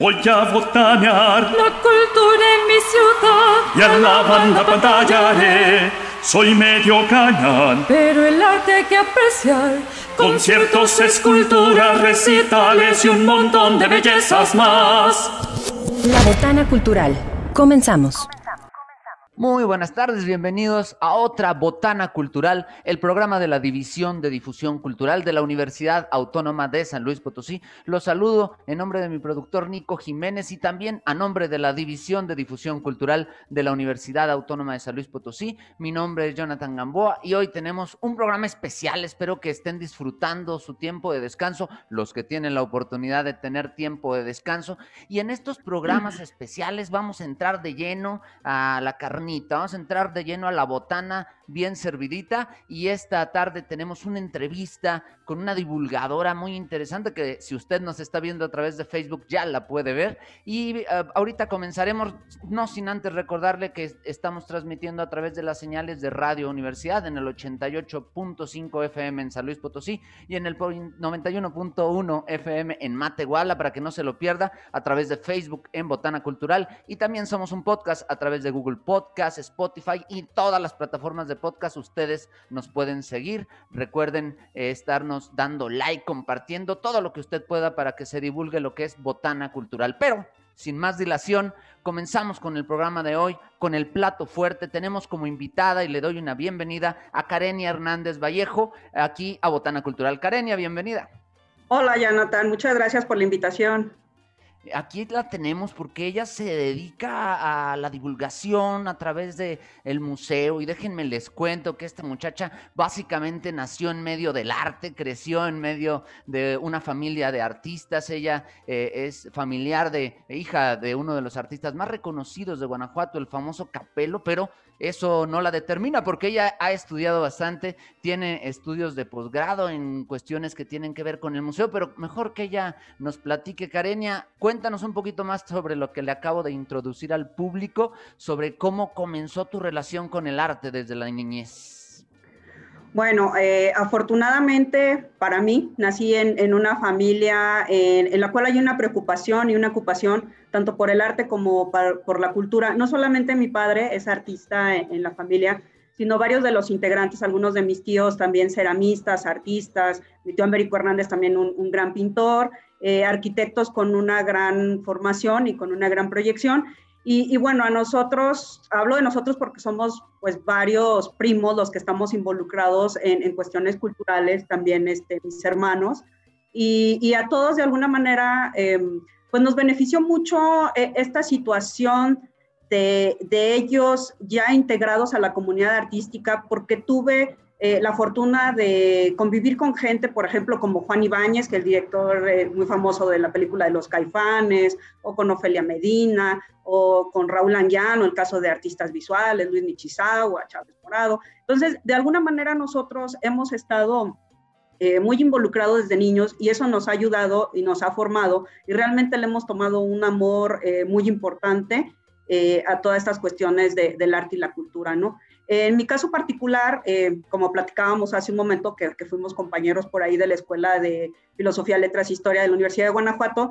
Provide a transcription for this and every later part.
Voy a botanear la cultura en mi ciudad y a la banda pantallaré. Soy medio cañón, pero el arte hay que apreciar. Conciertos, esculturas, recitales y un montón de bellezas más. La Botana Cultural. Comenzamos. Muy buenas tardes, bienvenidos a otra Botana Cultural, el programa de la División de Difusión Cultural de la Universidad Autónoma de San Luis Potosí. Los saludo en nombre de mi productor Nico Jiménez y también a nombre de la División de Difusión Cultural de la Universidad Autónoma de San Luis Potosí. Mi nombre es Jonathan Gamboa y hoy tenemos un programa especial. Espero que estén disfrutando su tiempo de descanso, los que tienen la oportunidad de tener tiempo de descanso. Y en estos programas especiales vamos a entrar de lleno a la carrera. Vamos a entrar de lleno a la botana bien servidita y esta tarde tenemos una entrevista con una divulgadora muy interesante que si usted nos está viendo a través de Facebook ya la puede ver y ahorita comenzaremos, no sin antes recordarle que estamos transmitiendo a través de las señales de Radio Universidad en el 88.5 FM en San Luis Potosí y en el 91.1 FM en Matehuala para que no se lo pierda a través de Facebook en Botana Cultural y también somos un podcast a través de Google Podcast, Spotify y todas las plataformas de podcast. Ustedes nos pueden seguir. Recuerden estarnos dando like, compartiendo todo lo que usted pueda para que se divulgue lo que es Botana Cultural. Pero sin más dilación, comenzamos con el programa de hoy, con el plato fuerte. Tenemos como invitada y le doy una bienvenida a Karenia Hernández Vallejo, aquí a Botana Cultural. Karenia, bienvenida. Hola, Jonathan. Muchas gracias por la invitación. Aquí la tenemos porque ella se dedica a la divulgación a través del museo y déjenme les cuento que esta muchacha básicamente nació en medio del arte, creció en medio de una familia de artistas. Ella es familiar hija de uno de los artistas más reconocidos de Guanajuato, el famoso Capelo, pero eso no la determina porque ella ha estudiado bastante, tiene estudios de posgrado en cuestiones que tienen que ver con el museo, pero mejor que ella nos platique. Karenia, cuéntanos un poquito más sobre lo que le acabo de introducir al público, sobre cómo comenzó tu relación con el arte desde la niñez. Bueno, afortunadamente para mí nací en una familia en la cual hay una preocupación y una ocupación tanto por el arte como por la cultura. No solamente mi padre es artista en la familia, sino varios de los integrantes, algunos de mis tíos también ceramistas, artistas, mi tío Américo Hernández también un gran pintor, arquitectos con una gran formación y con una gran proyección. Y bueno, a nosotros, hablo de nosotros porque somos pues varios primos los que estamos involucrados en cuestiones culturales, también mis hermanos, y a todos de alguna manera pues nos benefició mucho esta situación de ellos ya integrados a la comunidad artística porque tuve la fortuna de convivir con gente, por ejemplo, como Juan Ibañez, que es el director muy famoso de la película de los Caifanes, o con Ofelia Medina, o con Raúl Anguiano, el caso de artistas visuales, Luis Michizawa, Chávez Morado. Entonces, de alguna manera nosotros hemos estado muy involucrados desde niños y eso nos ha ayudado y nos ha formado y realmente le hemos tomado un amor muy importante a todas estas cuestiones del arte y la cultura, ¿no? En mi caso particular, como platicábamos hace un momento, que fuimos compañeros por ahí de la Escuela de Filosofía, Letras e Historia de la Universidad de Guanajuato,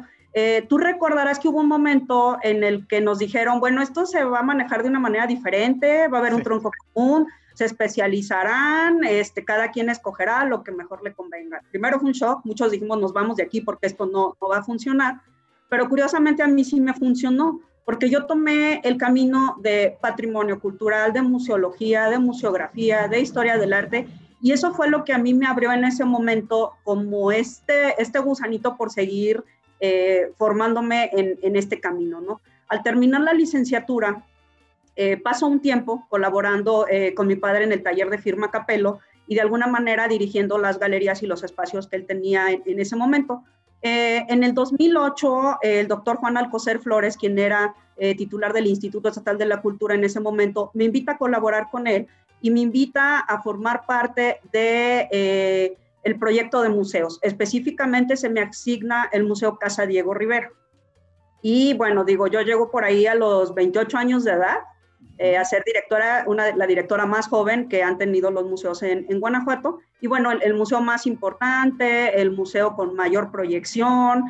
tú recordarás que hubo un momento en el que nos dijeron, bueno, esto se va a manejar de una manera diferente, va a haber sí. Un tronco común, se especializarán, cada quien escogerá lo que mejor le convenga. Primero fue un shock, muchos dijimos, nos vamos de aquí porque esto no va a funcionar, pero curiosamente a mí sí me funcionó. Porque yo tomé el camino de patrimonio cultural, de museología, de museografía, de historia del arte, y eso fue lo que a mí me abrió en ese momento como este gusanito por seguir formándome en este camino, ¿no? Al terminar la licenciatura, paso un tiempo colaborando con mi padre en el taller de firma Capelo y de alguna manera dirigiendo las galerías y los espacios que él tenía en ese momento. En el 2008, el doctor Juan Alcocer Flores, quien era titular del Instituto Estatal de la Cultura en ese momento, me invita a colaborar con él y me invita a formar parte del proyecto de museos. Específicamente se me asigna el Museo Casa Diego Rivera. Y bueno, digo, yo llego por ahí a los 28 años de edad a ser directora, la directora más joven que han tenido los museos en Guanajuato, Y bueno, el museo más importante, el museo con mayor proyección,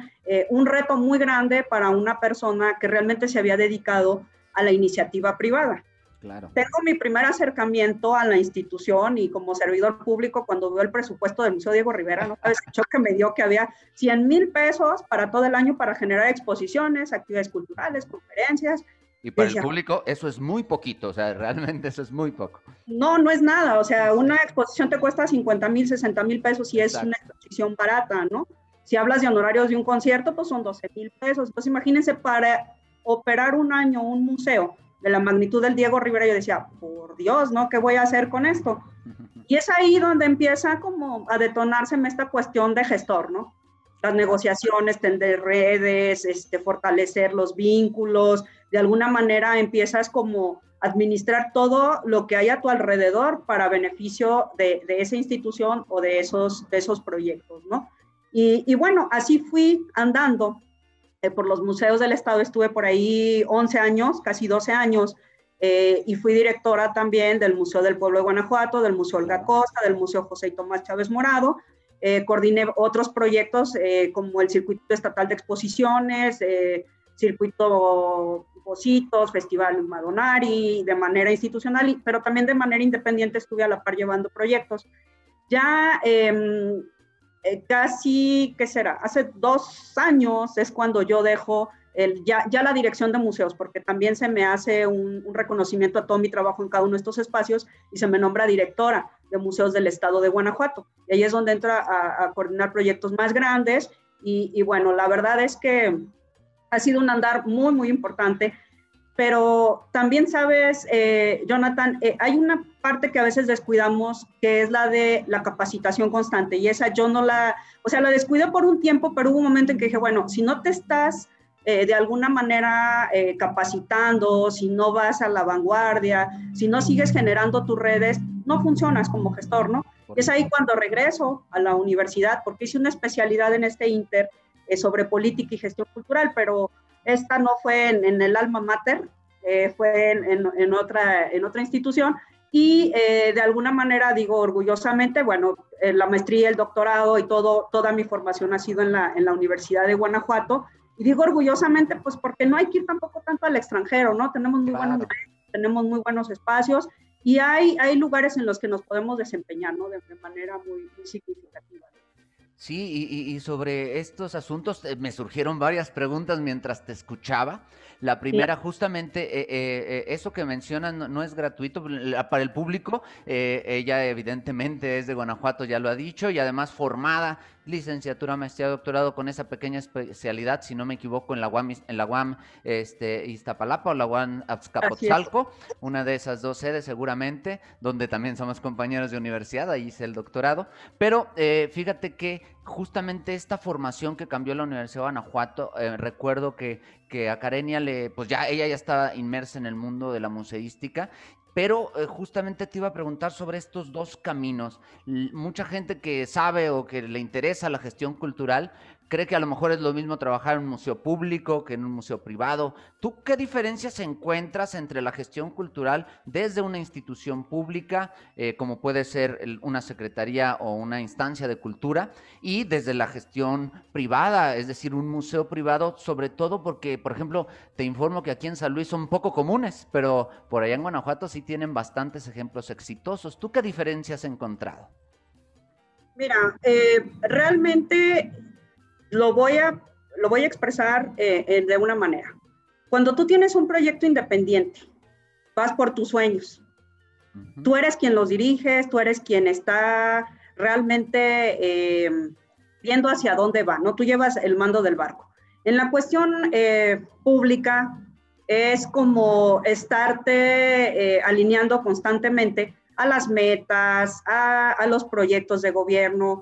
un reto muy grande para una persona que realmente se había dedicado a la iniciativa privada. Claro. Tengo mi primer acercamiento a la institución y como servidor público cuando veo el presupuesto del Museo Diego Rivera, no sabes el choque me dio, que había 100,000 pesos para todo el año para generar exposiciones, actividades culturales, conferencias. Y para el público eso es muy poquito, o sea, realmente eso es muy poco. No, no es nada, o sea, una exposición te cuesta 50,000, 60,000 pesos y es una exposición barata, ¿no? Si hablas de honorarios de un concierto, pues son 12,000 pesos. Entonces imagínense, para operar un año un museo de la magnitud del Diego Rivera, yo decía, por Dios, ¿no? ¿Qué voy a hacer con esto? Y es ahí donde empieza como a detonarse esta cuestión de gestor, ¿no? Las negociaciones, tender redes, fortalecer los vínculos, de alguna manera empiezas como administrar todo lo que hay a tu alrededor para beneficio de esa institución o de esos proyectos, ¿no? Y bueno, así fui andando por los museos del estado. Estuve por ahí 11 años, casi 12 años, y fui directora también del Museo del Pueblo de Guanajuato, del Museo Olga Costa, del Museo José y Tomás Chávez Morado. Coordiné otros proyectos como el Circuito Estatal de Exposiciones, Circuito Pocitos, Festival Madonari, de manera institucional, pero también de manera independiente estuve a la par llevando proyectos. Ya... casi, ¿qué será? Hace 2 años es cuando yo dejo ya la dirección de museos, porque también se me hace un reconocimiento a todo mi trabajo en cada uno de estos espacios y se me nombra directora de museos del estado de Guanajuato. Y ahí es donde entro a coordinar proyectos más grandes y bueno, la verdad es que ha sido un andar muy, muy importante. Pero también sabes, Jonathan, hay una parte que a veces descuidamos, que es la de la capacitación constante, y esa yo no la, o sea, la descuidé por un tiempo, pero hubo un momento en que dije, bueno, si no te estás de alguna manera capacitando, si no vas a la vanguardia, si no sigues generando tus redes, no funcionas como gestor, ¿no? Y es ahí cuando regreso a la universidad, porque hice una especialidad en este inter sobre política y gestión cultural, pero... Esta no fue en el alma mater, fue en otra institución y de alguna manera, digo orgullosamente, bueno, la maestría, el doctorado y toda mi formación ha sido en la Universidad de Guanajuato. Y digo orgullosamente, pues porque no hay que ir tampoco tanto al extranjero, ¿no? Tenemos muy, claro, buenos, tenemos muy buenos espacios y hay lugares en los que nos podemos desempeñar, ¿no? De manera muy, muy significativa. Sí, y sobre estos asuntos me surgieron varias preguntas mientras te escuchaba. La primera, justamente, eso que mencionan no es gratuito para el público. Ella evidentemente es de Guanajuato, ya lo ha dicho, y además formada, licenciatura, maestría, doctorado, con esa pequeña especialidad, si no me equivoco, en la UAM Iztapalapa o la UAM Azcapotzalco, una de esas dos sedes seguramente, donde también somos compañeros de universidad, ahí hice el doctorado. Pero fíjate que justamente esta formación que cambió la Universidad de Guanajuato, recuerdo que a Karenia ella ya estaba inmersa en el mundo de la museística, pero justamente te iba a preguntar sobre estos dos caminos. Mucha gente que sabe o que le interesa la gestión cultural cree que a lo mejor es lo mismo trabajar en un museo público que en un museo privado. ¿Tú qué diferencias encuentras entre la gestión cultural desde una institución pública, como puede ser una secretaría o una instancia de cultura, y desde la gestión privada, es decir, un museo privado, sobre todo porque, por ejemplo, te informo que aquí en San Luis son poco comunes, pero por allá en Guanajuato sí tienen bastantes ejemplos exitosos? ¿Tú qué diferencias has encontrado? Mira, realmente... Lo voy a expresar de una manera. Cuando tú tienes un proyecto independiente, vas por tus sueños. Uh-huh. Tú eres quien los diriges, tú eres quien está realmente viendo hacia dónde va, ¿no? Tú llevas el mando del barco. En la cuestión pública es como estarte alineando constantemente a las metas, a los proyectos de gobierno,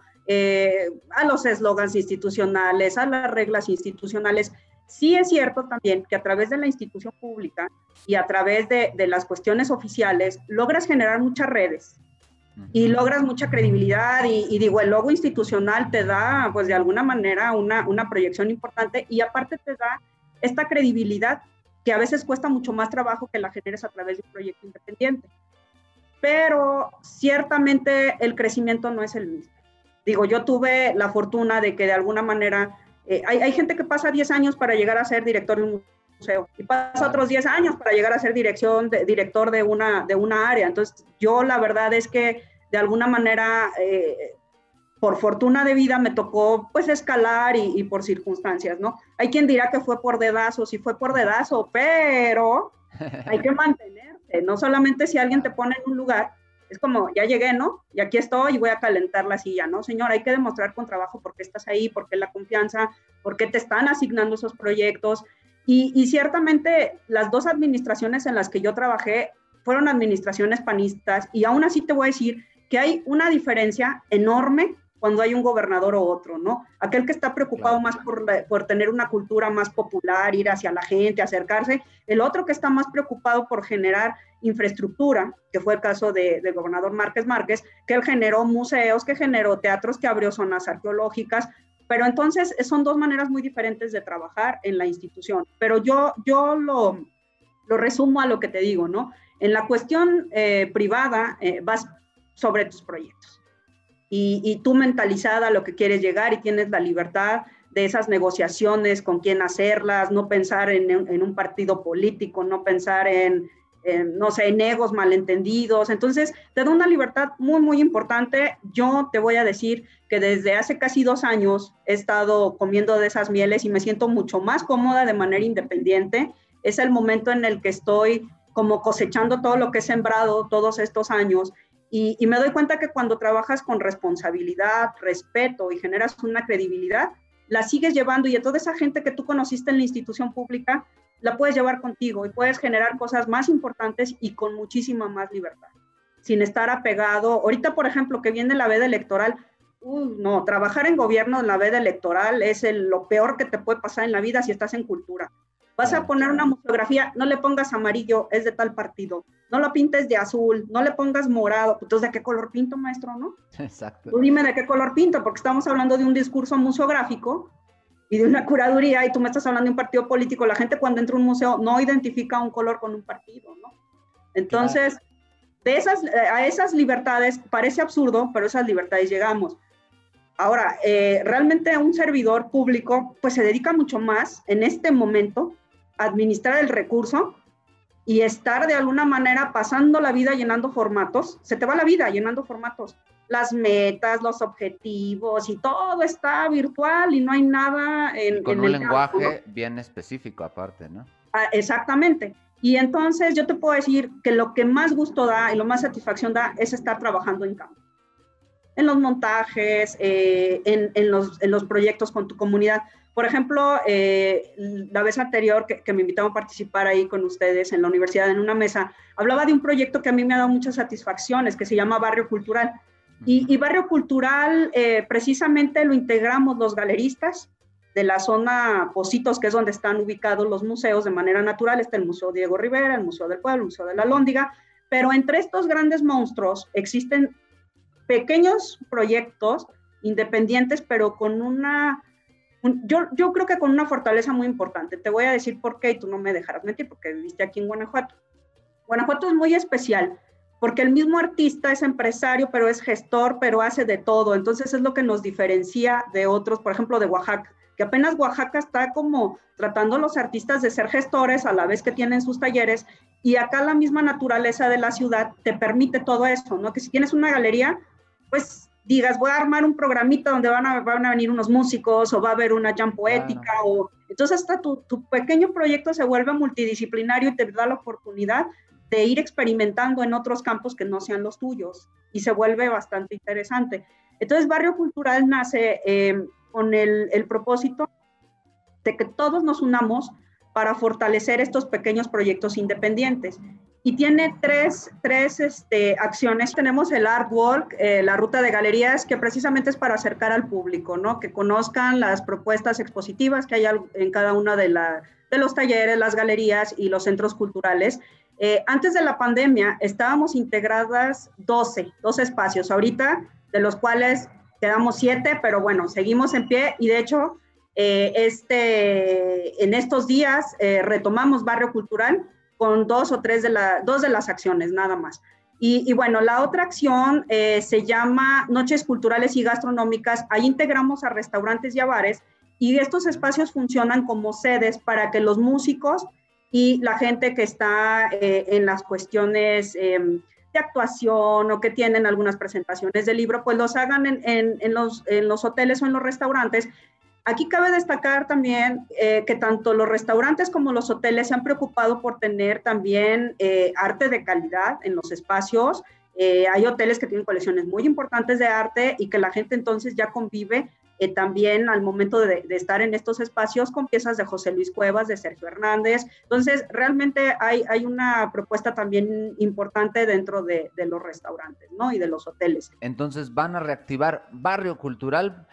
a los eslogans institucionales, a las reglas institucionales. Sí es cierto también que a través de la institución pública y a través de las cuestiones oficiales logras generar muchas redes y logras mucha credibilidad y digo, el logo institucional te da pues de alguna manera una proyección importante y aparte te da esta credibilidad que a veces cuesta mucho más trabajo que la generes a través de un proyecto independiente. pero ciertamente el crecimiento no es el mismo. Digo, yo tuve la fortuna de que de alguna manera, hay gente que pasa 10 años para llegar a ser director de un museo y pasa otros 10 años para llegar a ser director de una área. Entonces, yo la verdad es que de alguna manera, por fortuna de vida, me tocó pues escalar y por circunstancias, ¿no? Hay quien dirá que fue por dedazo, sí fue por dedazo, pero hay que mantenerse. No solamente si alguien te pone en un lugar, es como, ya llegué, ¿no? Y aquí estoy y voy a calentar la silla, ¿no? Señor, hay que demostrar con trabajo por qué estás ahí, por qué la confianza, por qué te están asignando esos proyectos. Y ciertamente las dos administraciones en las que yo trabajé fueron administraciones panistas, y aún así te voy a decir que hay una diferencia enorme cuando hay un gobernador o otro, ¿no? Aquel que está preocupado más por tener una cultura más popular, ir hacia la gente, acercarse, el otro que está más preocupado por generar infraestructura, que fue el caso del gobernador Márquez Márquez, que él generó museos, que generó teatros, que abrió zonas arqueológicas, pero entonces son dos maneras muy diferentes de trabajar en la institución. Pero yo lo resumo a lo que te digo, ¿no? En la cuestión privada vas sobre tus proyectos y tú mentalizada a lo que quieres llegar, y tienes la libertad de esas negociaciones, con quién hacerlas, no pensar en un partido político, no pensar en egos malentendidos. Entonces te da una libertad muy, muy importante. Yo te voy a decir que desde hace casi 2 años he estado comiendo de esas mieles y me siento mucho más cómoda de manera independiente. Es el momento en el que estoy como cosechando todo lo que he sembrado todos estos años, y me doy cuenta que cuando trabajas con responsabilidad, respeto y generas una credibilidad, la sigues llevando, y a toda esa gente que tú conociste en la institución pública la puedes llevar contigo y puedes generar cosas más importantes y con muchísima más libertad, sin estar apegado. Ahorita, por ejemplo, que viene la veda electoral, no, trabajar en gobierno en la veda electoral es lo peor que te puede pasar en la vida si estás en cultura. Vas a poner una museografía, no le pongas amarillo, es de tal partido. No lo pintes de azul, no le pongas morado. Entonces, ¿de qué color pinto, maestro, no? Exacto. Tú dime de qué color pinto, porque estamos hablando de un discurso museográfico y de una curaduría, y tú me estás hablando de un partido político. La gente cuando entra a un museo no identifica un color con un partido, ¿no? Entonces, claro, a esas libertades, parece absurdo, pero esas libertades llegamos. Ahora, realmente un servidor público, pues se dedica mucho más en este momento administrar el recurso y estar de alguna manera pasando la vida llenando formatos. Se te va la vida llenando formatos, las metas, los objetivos, y todo está virtual y no hay nada en con en un el lenguaje campo, ¿no? Bien específico aparte, ¿no? Ah, exactamente. Y entonces yo te puedo decir que lo que más gusto da y lo más satisfacción da es estar trabajando en campo, en los montajes, en los proyectos con tu comunidad. Por ejemplo, la vez anterior que me invitaron a participar ahí con ustedes en la universidad en una mesa, hablaba de un proyecto que a mí me ha dado muchas satisfacciones, que se llama Barrio Cultural. Y Barrio Cultural precisamente lo integramos los galeristas de la zona Pocitos, que es donde están ubicados los museos de manera natural. Está el Museo Diego Rivera, el Museo del Pueblo, el Museo de la Alhóndiga. Pero entre estos grandes monstruos existen pequeños proyectos independientes, pero con una... Yo creo que con una fortaleza muy importante. Te voy a decir por qué, y tú no me dejarás mentir, porque viviste aquí en Guanajuato. Guanajuato es muy especial, porque el mismo artista es empresario, pero es gestor, pero hace de todo. Entonces es lo que nos diferencia de otros, por ejemplo, de Oaxaca, que apenas Oaxaca está como tratando a los artistas de ser gestores a la vez que tienen sus talleres, y acá la misma naturaleza de la ciudad te permite todo eso, ¿no? Que si tienes una galería, pues... digas, voy a armar un programita donde van a venir unos músicos, o va a haber una jam poética, bueno. Entonces hasta tu pequeño proyecto se vuelve multidisciplinario y te da la oportunidad de ir experimentando en otros campos que no sean los tuyos, y se vuelve bastante interesante. Entonces Barrio Cultural nace con el propósito de que todos nos unamos para fortalecer estos pequeños proyectos independientes. Y tiene tres acciones. Tenemos el Art Walk, la ruta de galerías, que precisamente es para acercar al público, ¿no? Que conozcan las propuestas expositivas que hay en cada una de los talleres, las galerías y los centros culturales. Antes de la pandemia estábamos integradas 12 espacios, ahorita de los cuales quedamos 7, pero bueno, seguimos en pie, y de hecho en estos días retomamos Barrio Cultural con dos de las acciones, nada más. Y bueno, la otra acción se llama Noches Culturales y Gastronómicas. Ahí integramos a restaurantes y a bares, y estos espacios funcionan como sedes para que los músicos y la gente que está en las cuestiones de actuación o que tienen algunas presentaciones de libro, pues los hagan en los hoteles o en los restaurantes. Aquí cabe destacar también que tanto los restaurantes como los hoteles se han preocupado por tener también arte de calidad en los espacios. Hay hoteles que tienen colecciones muy importantes de arte y que la gente entonces ya convive también al momento de estar en estos espacios con piezas de José Luis Cuevas, de Sergio Hernández. Entonces, realmente hay una propuesta también importante dentro de los restaurantes, ¿no? Y de los hoteles. Entonces, van a reactivar Barrio Cultural.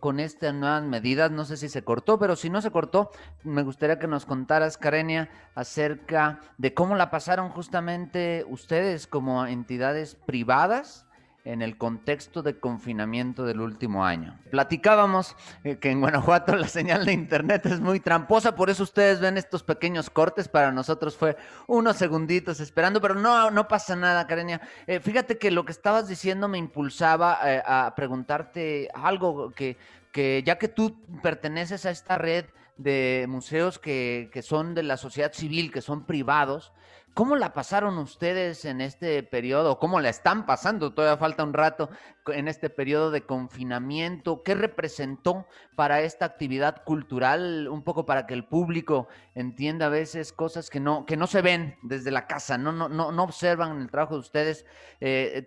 Con estas nuevas medidas, no sé si se cortó, pero si no se cortó, me gustaría que nos contaras, Karenia, acerca de cómo la pasaron justamente ustedes como entidades privadas en el contexto de confinamiento del último año. Platicábamos que en Guanajuato la señal de internet es muy tramposa, por eso ustedes ven estos pequeños cortes. Para nosotros fue unos segunditos esperando, pero no pasa nada, Karenia. Fíjate que lo que estabas diciendo me impulsaba a preguntarte algo que ya que tú perteneces a esta red de museos que son de la sociedad civil, que son privados, ¿cómo la pasaron ustedes en este periodo? ¿Cómo la están pasando? Todavía falta un rato en este periodo de confinamiento. ¿Qué representó para esta actividad cultural? Un poco para que el público entienda a veces cosas que no se ven desde la casa, no observan el trabajo de ustedes,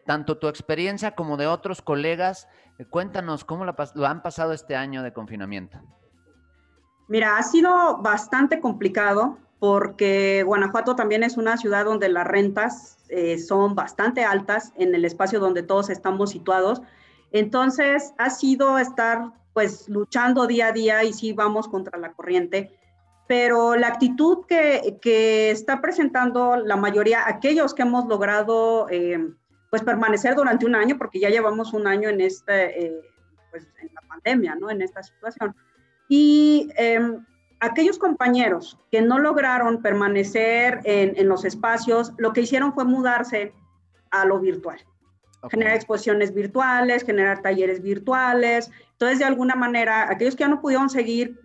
tanto tu experiencia como de otros colegas. Cuéntanos cómo lo han pasado este año de confinamiento. Mira, ha sido bastante complicado, porque Guanajuato también es una ciudad donde las rentas son bastante altas en el espacio donde todos estamos situados. Entonces, ha sido estar pues luchando día a día, y sí vamos contra la corriente, pero la actitud que está presentando la mayoría, aquellos que hemos logrado pues permanecer durante un año, porque ya llevamos un año en, pues, en la pandemia, ¿no? En esta situación. Y aquellos compañeros que no lograron permanecer en los espacios, lo que hicieron fue mudarse a lo virtual. Okay. Generar exposiciones virtuales, generar talleres virtuales. Entonces, de alguna manera, aquellos que ya no pudieron seguir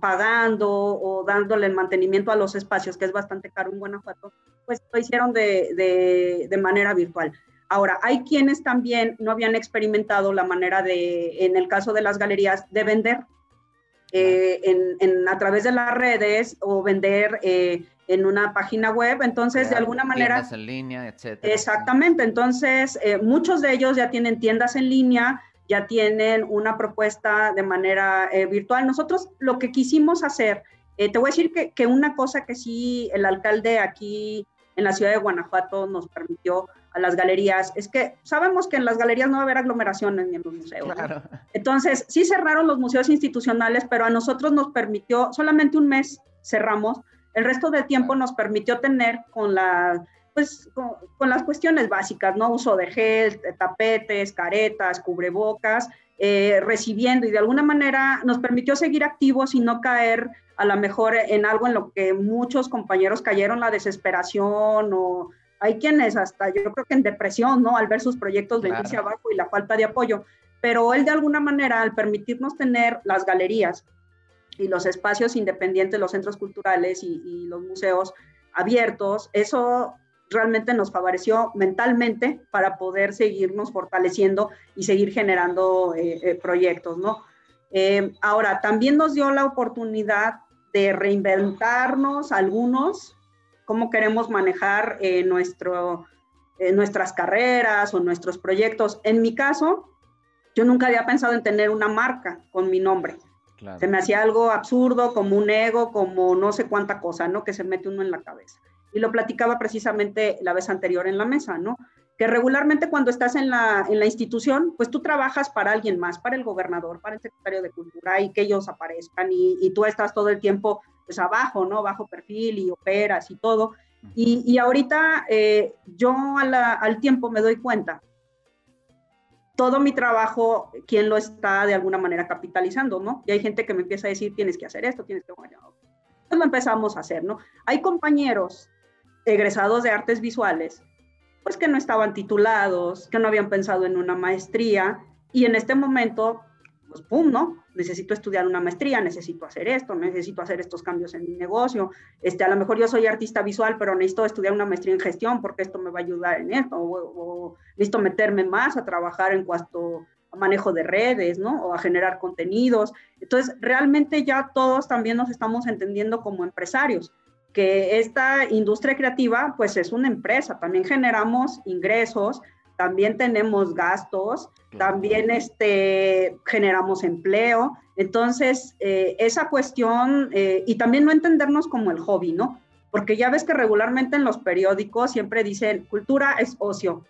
pagando o dándole el mantenimiento a los espacios, que es bastante caro en Guanajuato, pues lo hicieron de manera virtual. Ahora, hay quienes también no habían experimentado la manera en el caso de las galerías, de vender. A través de las redes o vender en una página web, entonces de alguna manera... Tiendas en línea, etcétera. Exactamente, entonces muchos de ellos ya tienen tiendas en línea, ya tienen una propuesta de manera virtual. Nosotros lo que quisimos hacer, te voy a decir que una cosa que sí el alcalde aquí en la ciudad de Guanajuato nos permitió a las galerías, es que sabemos que en las galerías no va a haber aglomeraciones ni en los museos. Claro. ¿No? Entonces, sí cerraron los museos institucionales, pero a nosotros nos permitió, solamente un mes cerramos, el resto del tiempo nos permitió tener con las cuestiones básicas, ¿no? Uso de gel, tapetes, caretas, cubrebocas, recibiendo, y de alguna manera nos permitió seguir activos y no caer a lo mejor en algo en lo que muchos compañeros cayeron, la desesperación, o hay quienes hasta yo creo que en depresión, ¿no? Al ver sus proyectos venirse abajo y la falta de apoyo. Pero él de alguna manera, al permitirnos tener las galerías y los espacios independientes, los centros culturales y los museos abiertos, eso realmente nos favoreció mentalmente para poder seguirnos fortaleciendo y seguir generando proyectos, ¿no? Ahora, también nos dio la oportunidad de reinventarnos algunos, cómo queremos manejar nuestras carreras o nuestros proyectos. En mi caso, yo nunca había pensado en tener una marca con mi nombre. Claro. Se me hacía algo absurdo, como un ego, como no sé cuánta cosa, ¿no? Que se mete uno en la cabeza. Y lo platicaba precisamente la vez anterior en la mesa, ¿no? Que regularmente cuando estás en la institución, pues tú trabajas para alguien más, para el gobernador, para el secretario de Cultura, y que ellos aparezcan, y tú estás todo el tiempo pues abajo, ¿no? Bajo perfil, y operas y todo. Y ahorita yo al tiempo me doy cuenta, todo mi trabajo, ¿quién lo está de alguna manera capitalizando, no? Y hay gente que me empieza a decir, tienes que hacer esto, tienes que... Entonces lo empezamos a hacer, ¿no? Hay compañeros egresados de artes visuales pues que no estaban titulados, que no habían pensado en una maestría, y en este momento, pues pum, ¿no? Necesito estudiar una maestría, necesito hacer esto, necesito hacer estos cambios en mi negocio, a lo mejor yo soy artista visual, pero necesito estudiar una maestría en gestión porque esto me va a ayudar en esto, o necesito meterme más a trabajar en cuanto a manejo de redes, ¿no? O a generar contenidos. Entonces, realmente ya todos también nos estamos entendiendo como empresarios, que esta industria creativa, pues es una empresa, también generamos ingresos, también tenemos gastos, también generamos empleo. Entonces, esa cuestión, y también no entendernos como el hobby, ¿no? Porque ya ves que regularmente en los periódicos siempre dicen, cultura es ocio,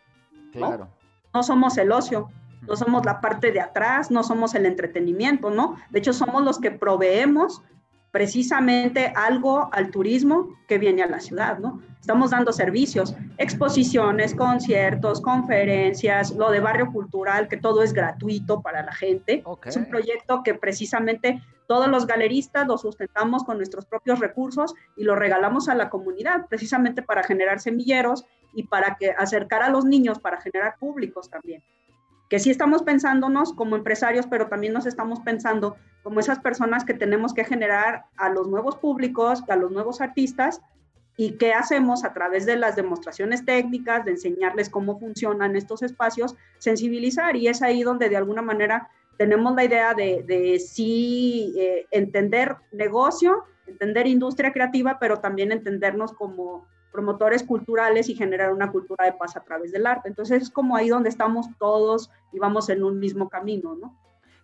¿no? Claro. No somos el ocio, no somos la parte de atrás, no somos el entretenimiento, ¿no? De hecho, somos los que proveemos precisamente algo al turismo que viene a la ciudad, ¿no? Estamos dando servicios, exposiciones, conciertos, conferencias, lo de Barrio Cultural, que todo es gratuito para la gente. Okay. Es un proyecto que precisamente todos los galeristas lo sustentamos con nuestros propios recursos y lo regalamos a la comunidad, precisamente para generar semilleros y para que acercar a los niños, para generar públicos también. Que sí estamos pensándonos como empresarios, pero también nos estamos pensando como esas personas que tenemos que generar a los nuevos públicos, a los nuevos artistas, y qué hacemos a través de las demostraciones técnicas, de enseñarles cómo funcionan estos espacios, sensibilizar, y es ahí donde de alguna manera tenemos la idea de entender negocio, entender industria creativa, pero también entendernos como promotores culturales y generar una cultura de paz a través del arte. Entonces es como ahí donde estamos todos y vamos en un mismo camino, ¿no?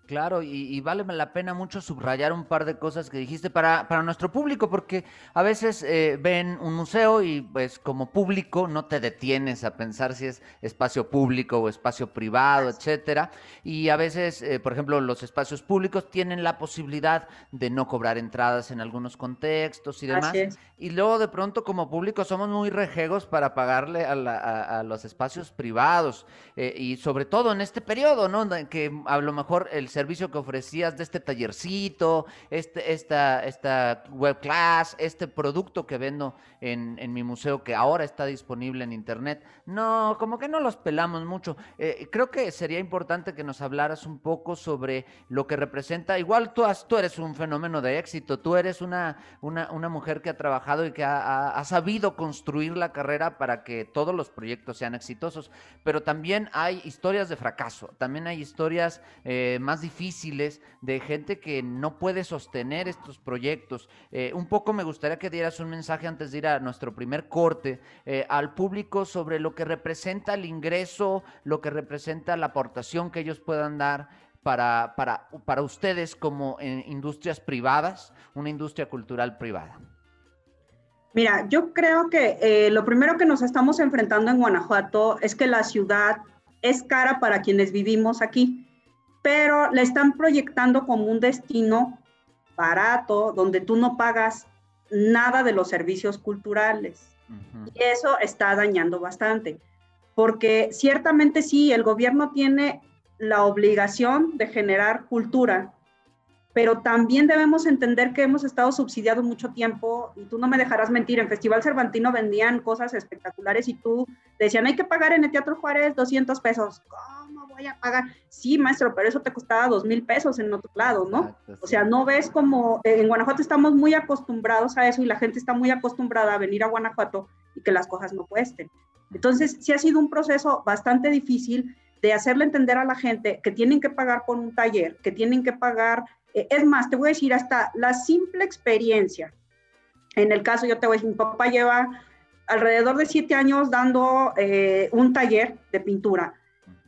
Claro, y vale la pena mucho subrayar un par de cosas que dijiste para nuestro público, porque a veces ven un museo y pues como público no te detienes a pensar si es espacio público o espacio privado, etcétera, y a veces, por ejemplo, los espacios públicos tienen la posibilidad de no cobrar entradas en algunos contextos y demás, y luego de pronto como público somos muy rejegos para pagarle a los espacios privados, y sobre todo en este periodo, ¿no? Que a lo mejor el servicio que ofrecías de este tallercito, esta web class, este producto que vendo en mi museo que ahora está disponible en internet, no, como que no los pelamos mucho. Creo que sería importante que nos hablaras un poco sobre lo que representa. Igual tú eres un fenómeno de éxito, tú eres una mujer que ha trabajado y que ha sabido construir la carrera para que todos los proyectos sean exitosos, pero también hay historias de fracaso, también hay historias más difíciles, de gente que no puede sostener estos proyectos. Un poco me gustaría que dieras un mensaje antes de ir a nuestro primer corte al público sobre lo que representa el ingreso, lo que representa la aportación que ellos puedan dar para ustedes como industrias privadas, una industria cultural privada. Mira, yo creo que lo primero que nos estamos enfrentando en Guanajuato es que la ciudad es cara para quienes vivimos aquí, pero la están proyectando como un destino barato, donde tú no pagas nada de los servicios culturales. Uh-huh. Y eso está dañando bastante, porque ciertamente sí, el gobierno tiene la obligación de generar cultura, pero también debemos entender que hemos estado subsidiados mucho tiempo, y tú no me dejarás mentir, en Festival Cervantino vendían cosas espectaculares y tú decían, hay que pagar en el Teatro Juárez 200 pesos. Voy a pagar, sí maestro, pero eso te costaba $2,000 en otro lado, ¿no? Exacto. O sea, no ves como, en Guanajuato estamos muy acostumbrados a eso y la gente está muy acostumbrada a venir a Guanajuato y que las cosas no cuesten. Entonces, sí ha sido un proceso bastante difícil de hacerle entender a la gente que tienen que pagar por un taller, que tienen que pagar, es más, te voy a decir, hasta la simple experiencia. En el caso, yo te voy a decir, mi papá lleva alrededor de 7 años dando un taller de pintura,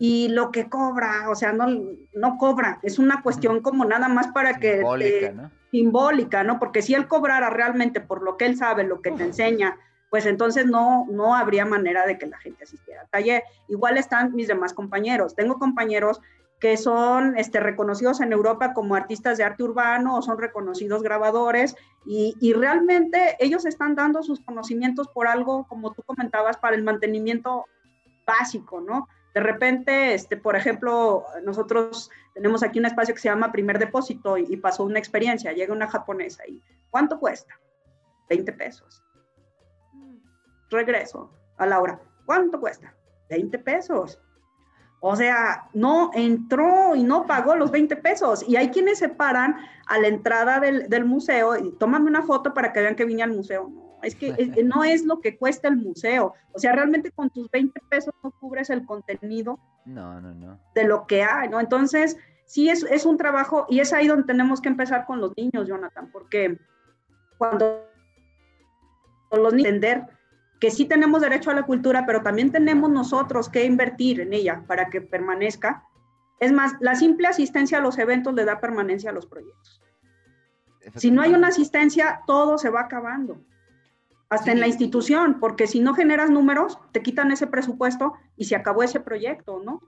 y lo que cobra, o sea, no cobra, es una cuestión como nada más para simbólica, que... ¿no? Simbólica, ¿no? Porque si él cobrara realmente por lo que él sabe, lo que te enseña, pues entonces no habría manera de que la gente asistiera al taller. Igual están mis demás compañeros. Tengo compañeros que son reconocidos en Europa como artistas de arte urbano o son reconocidos grabadores y realmente ellos están dando sus conocimientos por algo, como tú comentabas, para el mantenimiento básico, ¿no? De repente, por ejemplo, nosotros tenemos aquí un espacio que se llama Primer Depósito y pasó una experiencia, llega una japonesa y ¿cuánto cuesta? $20. Regreso a Laura, ¿Cuánto cuesta? 20 pesos. O sea, no entró y no pagó los 20 pesos. Y hay quienes se paran a la entrada del museo y tómame una foto para que vean que vine al museo. No, es que no es lo que cuesta el museo. O sea, realmente con tus 20 pesos no cubres el contenido de lo que hay, ¿no? Entonces, sí es un trabajo y es ahí donde tenemos que empezar con los niños, Jonathan, porque cuando los niños entender que sí tenemos derecho a la cultura, pero también tenemos nosotros que invertir en ella para que permanezca. Es más, la simple asistencia a los eventos le da permanencia a los proyectos. Si no hay una asistencia, todo se va acabando, hasta en la institución, porque si no generas números, te quitan ese presupuesto y se acabó ese proyecto, ¿no?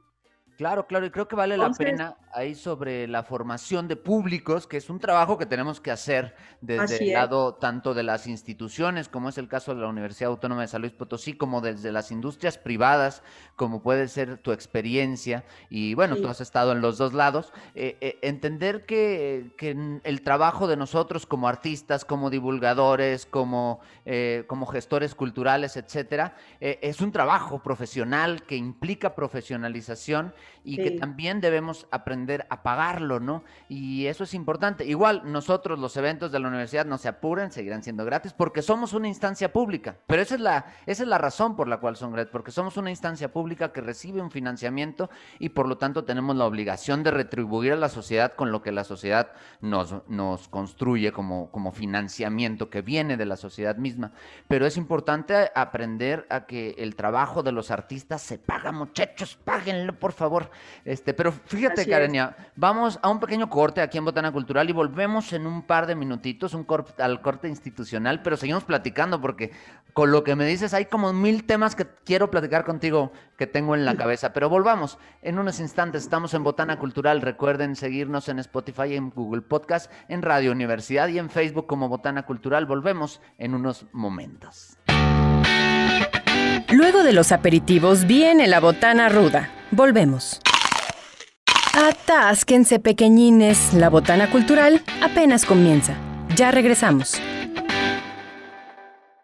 Claro, claro, y creo que vale la pena ahí sobre la formación de públicos, que es un trabajo que tenemos que hacer desde el lado tanto de las instituciones, como es el caso de la Universidad Autónoma de San Luis Potosí, como desde las industrias privadas, como puede ser tu experiencia, y bueno, tú has estado en los dos lados, entender que el trabajo de nosotros como artistas, como divulgadores, como gestores culturales, etcétera, es un trabajo profesional que implica profesionalización, y que también debemos aprender a pagarlo, ¿no? Y eso es importante. Igual, nosotros los eventos de la universidad no se apuren, seguirán siendo gratis, porque somos una instancia pública. Pero esa es la razón por la cual son gratis, porque somos una instancia pública que recibe un financiamiento y por lo tanto tenemos la obligación de retribuir a la sociedad con lo que la sociedad nos construye como financiamiento que viene de la sociedad misma. Pero es importante aprender a que el trabajo de los artistas se paga, muchachos, páguenlo, por favor. Pero fíjate, Karenia, vamos a un pequeño corte aquí en Botana Cultural y volvemos en un par de minutitos al corte institucional, pero seguimos platicando porque con lo que me dices hay como 1000 temas que quiero platicar contigo que tengo en la cabeza, pero volvamos en unos instantes. Estamos en Botana Cultural, recuerden seguirnos en Spotify, en Google Podcast, en Radio Universidad y en Facebook como Botana Cultural. Volvemos en unos momentos. Luego de los aperitivos viene la botana ruda. Volvemos. Atásquense, pequeñines. La botana cultural apenas comienza. Ya regresamos.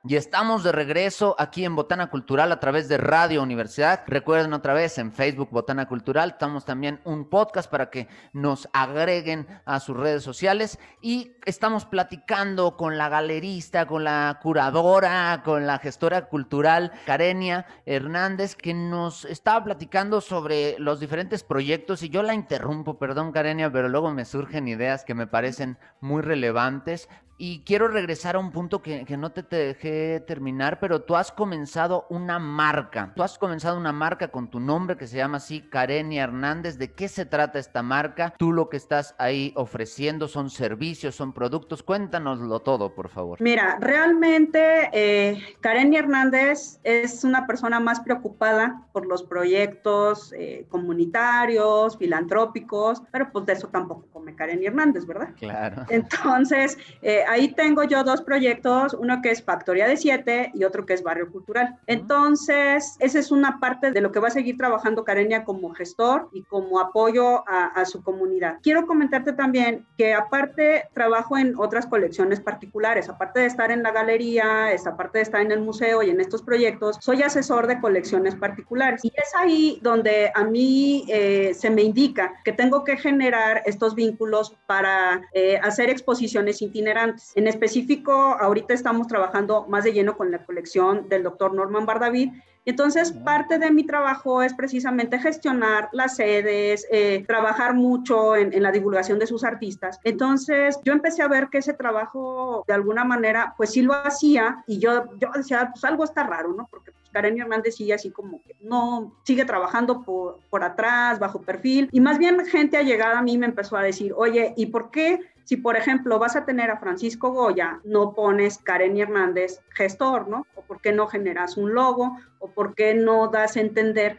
Y estamos de regreso aquí en Botana Cultural a través de Radio Universidad. Recuerden otra vez en Facebook Botana Cultural. Estamos también un podcast para que nos agreguen a sus redes sociales. Y estamos platicando con la galerista, con la curadora, con la gestora cultural, Karenia Hernández, que nos estaba platicando sobre los diferentes proyectos. Y yo la interrumpo, perdón, Karenia, pero luego me surgen ideas que me parecen muy relevantes. Y quiero regresar a un punto que no te dejé terminar, pero tú has comenzado una marca. Tú has comenzado una marca con tu nombre que se llama así, Karenia Hernández. ¿De qué se trata esta marca? Tú lo que estás ahí ofreciendo son servicios, son productos. Cuéntanoslo todo, por favor. Mira, realmente Karenia Hernández es una persona más preocupada por los proyectos comunitarios, filantrópicos, pero pues de eso tampoco come Karenia Hernández, ¿verdad? Claro. Entonces, ahí tengo yo dos proyectos, uno que es Factoría de Siete y otro que es Barrio Cultural. Entonces, esa es una parte de lo que va a seguir trabajando Karenia como gestor y como apoyo a su comunidad. Quiero comentarte también que aparte trabajo en otras colecciones particulares, aparte de estar en la galería, aparte de estar en el museo y en estos proyectos, soy asesor de colecciones particulares. Y es ahí donde a mí se me indica que tengo que generar estos vínculos para hacer exposiciones itinerantes. En específico, ahorita estamos trabajando más de lleno con la colección del doctor Norman Bardavid. Entonces, parte de mi trabajo es precisamente gestionar las sedes, trabajar mucho en la divulgación de sus artistas. Entonces, yo empecé a ver que ese trabajo, de alguna manera, pues sí lo hacía, y yo decía, pues algo está raro, ¿no? Porque pues, Karenia Hernández sigue así como que no, sigue trabajando por atrás, bajo perfil, y más bien gente allegada a mí me empezó a decir, oye, ¿y por qué? Si, por ejemplo, vas a tener a Francisco Goya, no pones Karenia Hernández gestor, ¿no? ¿O por qué no generas un logo? ¿O por qué no das a entender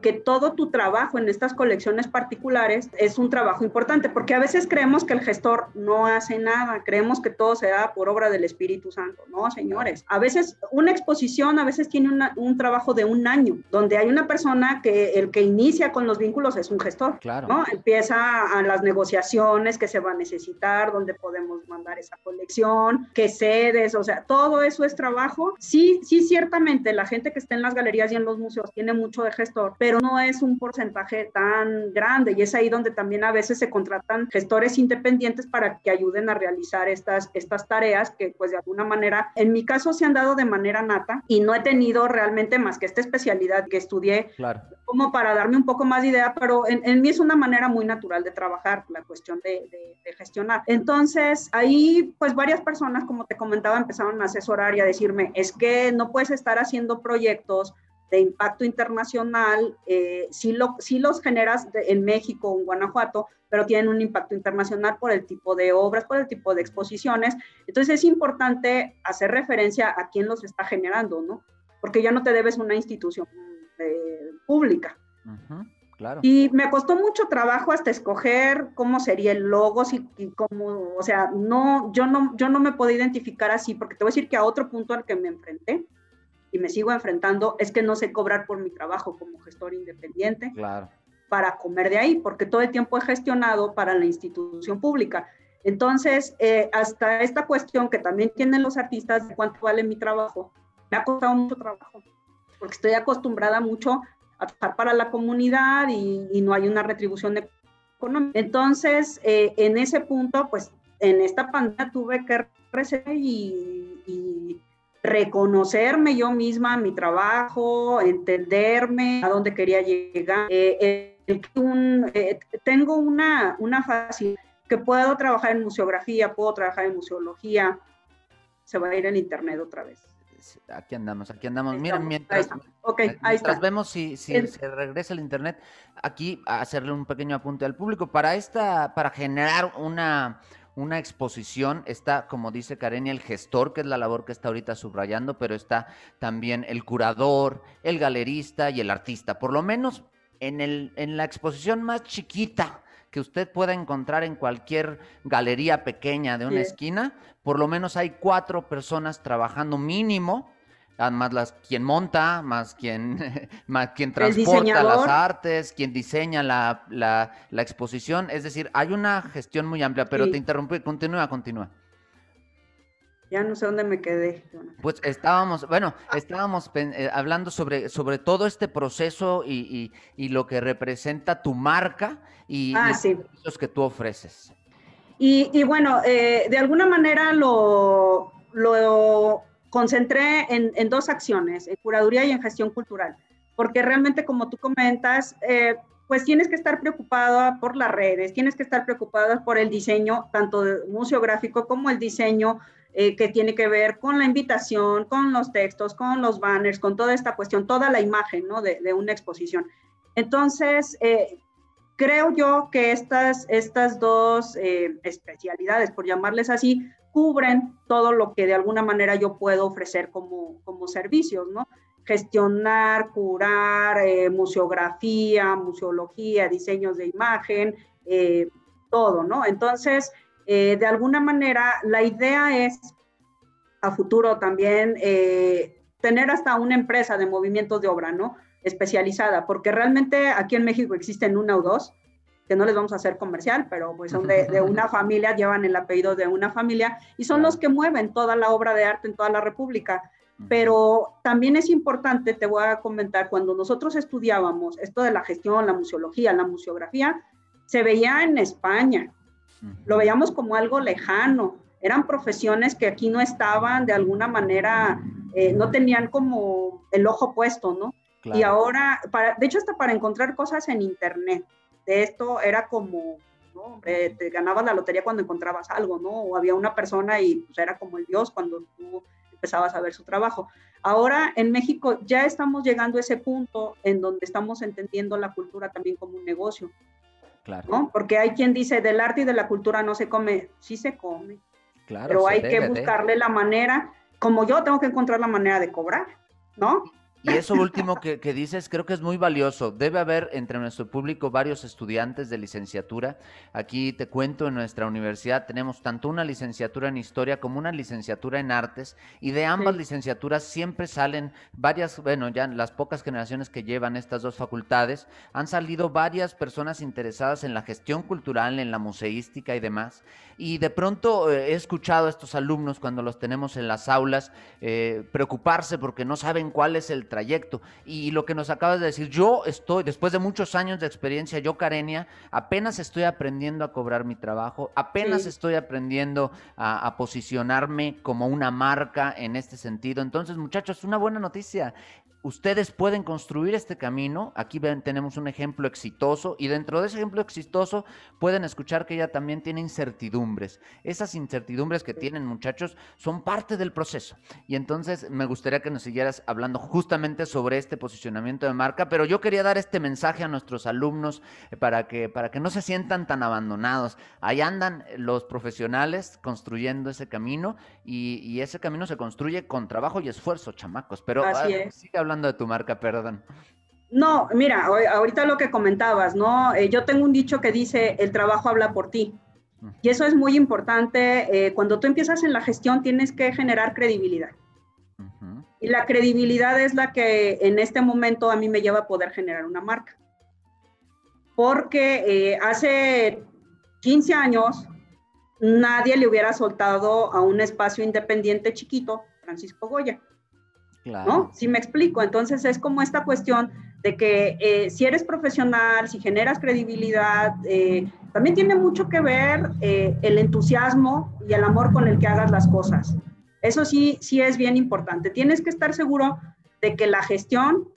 que todo tu trabajo en estas colecciones particulares es un trabajo importante, porque a veces creemos que el gestor no hace nada, creemos que todo se da por obra del Espíritu Santo. No, señores, a veces una exposición, a veces tiene un trabajo de un año, donde hay una persona que el que inicia con los vínculos es un gestor, claro, ¿no? Empieza a las negociaciones que se va a necesitar, donde podemos mandar esa colección, qué sedes, o sea, todo eso es trabajo. Sí, ciertamente la gente que está en las galerías y en los museos tiene mucho de gestor, pero no es un porcentaje tan grande, y es ahí donde también a veces se contratan gestores independientes para que ayuden a realizar estas tareas que, pues, de alguna manera, en mi caso, se han dado de manera nata, y no he tenido realmente más que esta especialidad que estudié, claro, como para darme un poco más de idea, pero en mí es una manera muy natural de trabajar la cuestión de gestionar. Entonces, ahí, pues, varias personas, como te comentaba, empezaron a asesorar y a decirme, es que no puedes estar haciendo proyectos de impacto internacional, sí los generas en México o en Guanajuato, pero tienen un impacto internacional por el tipo de obras, por el tipo de exposiciones. Entonces es importante hacer referencia a quién los está generando, ¿no? Porque ya no te debes una institución pública. Uh-huh. Claro. Y me costó mucho trabajo hasta escoger cómo sería el logo, y cómo, o sea, yo no me podía identificar así, porque te voy a decir que a otro punto al que me enfrenté, y me sigo enfrentando, es que no sé cobrar por mi trabajo como gestor independiente, claro, para comer de ahí, porque todo el tiempo he gestionado para la institución pública. Entonces, hasta esta cuestión que también tienen los artistas de cuánto vale mi trabajo, me ha costado mucho trabajo, porque estoy acostumbrada mucho a trabajar para la comunidad y no hay una retribución económica. Entonces, en ese punto, pues, en esta pandemia tuve que recibir y reconocerme yo misma, mi trabajo, entenderme a dónde quería llegar. Tengo una facilidad que puedo trabajar en museografía, puedo trabajar en museología. Se va a ir el internet otra vez. Aquí andamos. Miren, mientras vemos si se regresa el internet, aquí a hacerle un pequeño apunte al público. Para generar una exposición está, como dice Karenia, el gestor, que es la labor que está ahorita subrayando, pero está también el curador, el galerista y el artista. Por lo menos en la exposición más chiquita que usted pueda encontrar en cualquier galería pequeña de una esquina, por lo menos hay 4 personas trabajando mínimo, además quien monta, más quien transporta las artes, quien diseña la exposición. Es decir, hay una gestión muy amplia, pero te interrumpí, continúa. Ya no sé dónde me quedé. Pues estábamos hablando sobre todo este proceso y lo que representa tu marca y los servicios que tú ofreces. Y bueno, de alguna manera lo concentré en 2 acciones, en curaduría y en gestión cultural, porque realmente, como tú comentas, pues tienes que estar preocupada por las redes, tienes que estar preocupada por el diseño, tanto museográfico como el diseño que tiene que ver con la invitación, con los textos, con los banners, con toda esta cuestión, toda la imagen, ¿no?, de una exposición. Entonces, creo yo que estas 2 especialidades, por llamarles así, cubren todo lo que de alguna manera yo puedo ofrecer como servicios, ¿no? Gestionar, curar, museografía, museología, diseños de imagen, todo, ¿no? Entonces, de alguna manera, la idea es, a futuro también, tener hasta una empresa de movimientos de obra, ¿no?, especializada, porque realmente aquí en México existen 1 o 2, que no les vamos a hacer comercial, pero pues son de una familia, llevan el apellido de una familia, y son los que mueven toda la obra de arte en toda la República. Pero también es importante, te voy a comentar, cuando nosotros estudiábamos esto de la gestión, la museología, la museografía, se veía en España, lo veíamos como algo lejano, eran profesiones que aquí no estaban, de alguna manera, no tenían como el ojo puesto, ¿no? Claro. Y ahora, de hecho, hasta para encontrar cosas en internet, de esto era como, ¿no?, te ganabas la lotería cuando encontrabas algo, ¿no? O había una persona y pues era como el Dios cuando tú empezabas a ver su trabajo. Ahora en México ya estamos llegando a ese punto en donde estamos entendiendo la cultura también como un negocio. Claro. ¿No? Porque hay quien dice, del arte y de la cultura no se come. Sí se come. Claro, pero hay que buscarle la manera, como yo tengo que encontrar la manera de cobrar, ¿no? Y eso último que dices creo que es muy valioso. Debe haber entre nuestro público varios estudiantes de licenciatura. Aquí te cuento, en nuestra universidad tenemos tanto una licenciatura en Historia como una licenciatura en Artes, y de ambas licenciaturas siempre salen varias, bueno, ya en las pocas generaciones que llevan estas dos facultades, han salido varias personas interesadas en la gestión cultural, en la museística y demás. Y de pronto he escuchado a estos alumnos cuando los tenemos en las aulas preocuparse porque no saben cuál es el trayecto. Y lo que nos acabas de decir, yo estoy, después de muchos años de experiencia, yo, Karenia, apenas estoy aprendiendo a cobrar mi trabajo, apenas estoy aprendiendo a posicionarme como una marca en este sentido. Entonces, muchachos, una buena noticia. Ustedes pueden construir este camino. Aquí ven, tenemos un ejemplo exitoso, y dentro de ese ejemplo exitoso pueden escuchar que ella también tiene incertidumbres. Esas incertidumbres que tienen, muchachos, son parte del proceso. Y entonces me gustaría que nos siguieras hablando justamente sobre este posicionamiento de marca, pero yo quería dar este mensaje a nuestros alumnos para que no se sientan tan abandonados. Ahí andan los profesionales construyendo ese camino, y ese camino se construye con trabajo y esfuerzo, chamacos. Pero sigue hablando de tu marca, perdón. No, mira, ahorita lo que comentabas, ¿no? Yo tengo un dicho que dice, el trabajo habla por ti. Y eso es muy importante. Cuando tú empiezas en la gestión, tienes que generar credibilidad. Y la credibilidad es la que en este momento a mí me lleva a poder generar una marca. Porque hace 15 años, nadie le hubiera soltado a un espacio independiente chiquito Francisco Goya. Claro. ¿No? Sí me explico. Entonces es como esta cuestión de que si eres profesional, si generas credibilidad, también tiene mucho que ver el entusiasmo y el amor con el que hagas las cosas. Eso sí, sí es bien importante. Tienes que estar seguro de que la gestión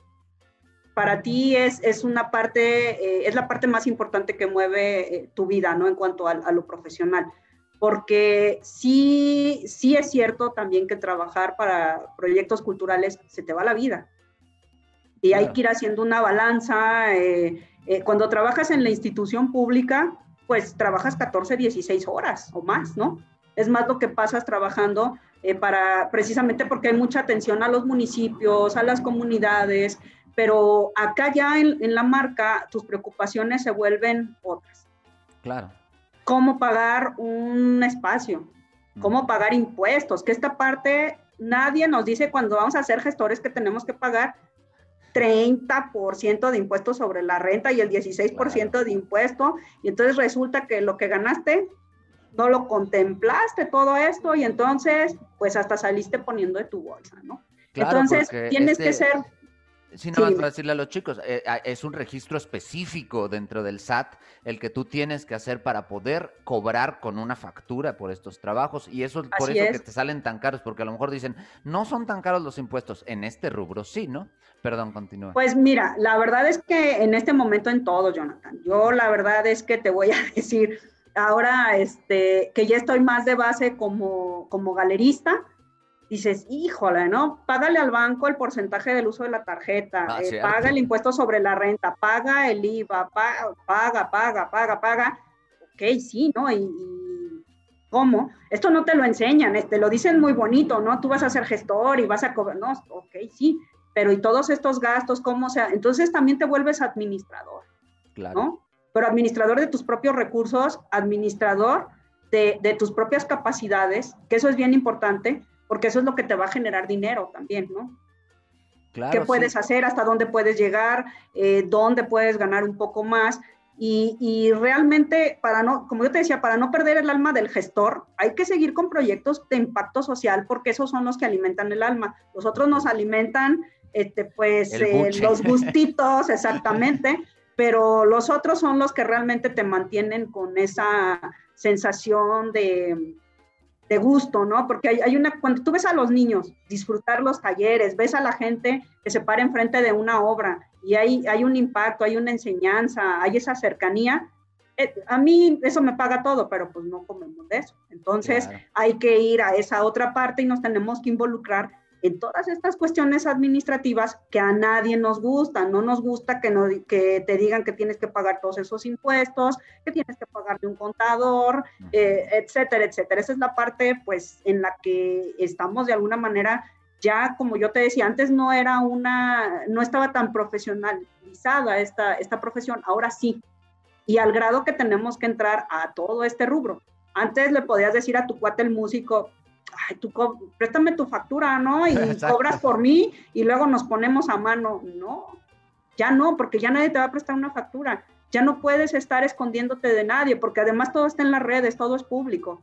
para ti es una parte, es la parte más importante que mueve tu vida, ¿no? En cuanto a lo profesional. Porque sí es cierto también que trabajar para proyectos culturales se te va la vida. Y hay que ir haciendo una balanza. Cuando trabajas en la institución pública, pues trabajas 14, 16 horas o más, ¿no? Es más lo que pasas trabajando precisamente porque hay mucha atención a los municipios, a las comunidades, pero acá ya en la marca tus preocupaciones se vuelven otras. Claro. Cómo pagar un espacio, cómo pagar impuestos, que esta parte nadie nos dice cuando vamos a ser gestores que tenemos que pagar 30% de impuestos sobre la renta y el 16% de impuesto, y entonces resulta que lo que ganaste no lo contemplaste todo esto, y entonces pues hasta saliste poniendo de tu bolsa, ¿no? Claro, entonces tienes que ser... Sí, nada más para decirle a los chicos, es un registro específico dentro del SAT el que tú tienes que hacer para poder cobrar con una factura por estos trabajos, y eso es por eso que te salen tan caros, porque a lo mejor dicen, no son tan caros los impuestos, en este rubro sí, ¿no? Perdón, continúa. Pues mira, la verdad es que en este momento en todo, Jonathan, yo la verdad es que te voy a decir ahora que ya estoy más de base como galerista. Dices, híjole, ¿no? Págale al banco el porcentaje del uso de la tarjeta, paga el impuesto sobre la renta, paga el IVA, paga. Ok, sí, ¿no? ¿Y cómo? Esto no te lo enseñan, te lo dicen muy bonito, ¿no? Tú vas a ser gestor y vas a cobrar, no, ok, sí, pero ¿y todos estos gastos? ¿Cómo sea? Entonces también te vuelves administrador, claro, ¿no? Pero administrador de tus propios recursos, administrador de tus propias capacidades, que eso es bien importante, porque eso es lo que te va a generar dinero también, ¿no? Claro, ¿qué puedes hacer? ¿Hasta dónde puedes llegar? ¿Dónde puedes ganar un poco más? Y realmente, como yo te decía, para no perder el alma del gestor, hay que seguir con proyectos de impacto social, porque esos son los que alimentan el alma. Los otros nos alimentan, los gustitos, exactamente, pero los otros son los que realmente te mantienen con esa sensación de gusto, ¿no? Porque cuando tú ves a los niños disfrutar los talleres, ves a la gente que se para enfrente de una obra y hay un impacto, hay una enseñanza, hay esa cercanía, a mí eso me paga todo, pero pues no comemos de eso. Entonces hay que ir a esa otra parte y nos tenemos que involucrar en todas estas cuestiones administrativas que a nadie nos gustan. No nos gusta que te digan que tienes que pagar todos esos impuestos, que tienes que pagarle un contador, etcétera, etcétera. Esa es la parte, pues, en la que estamos de alguna manera Ya, como yo te decía, antes no estaba tan profesionalizada esta profesión, ahora sí. Y al grado que tenemos que entrar a todo este rubro. Antes le podías decir a tu cuate el músico, ay, tú préstame tu factura, ¿no? Y exacto, cobras por mí y luego nos ponemos a mano. No, ya no, porque ya nadie te va a prestar una factura. Ya no puedes estar escondiéndote de nadie, porque además todo está en las redes, todo es público.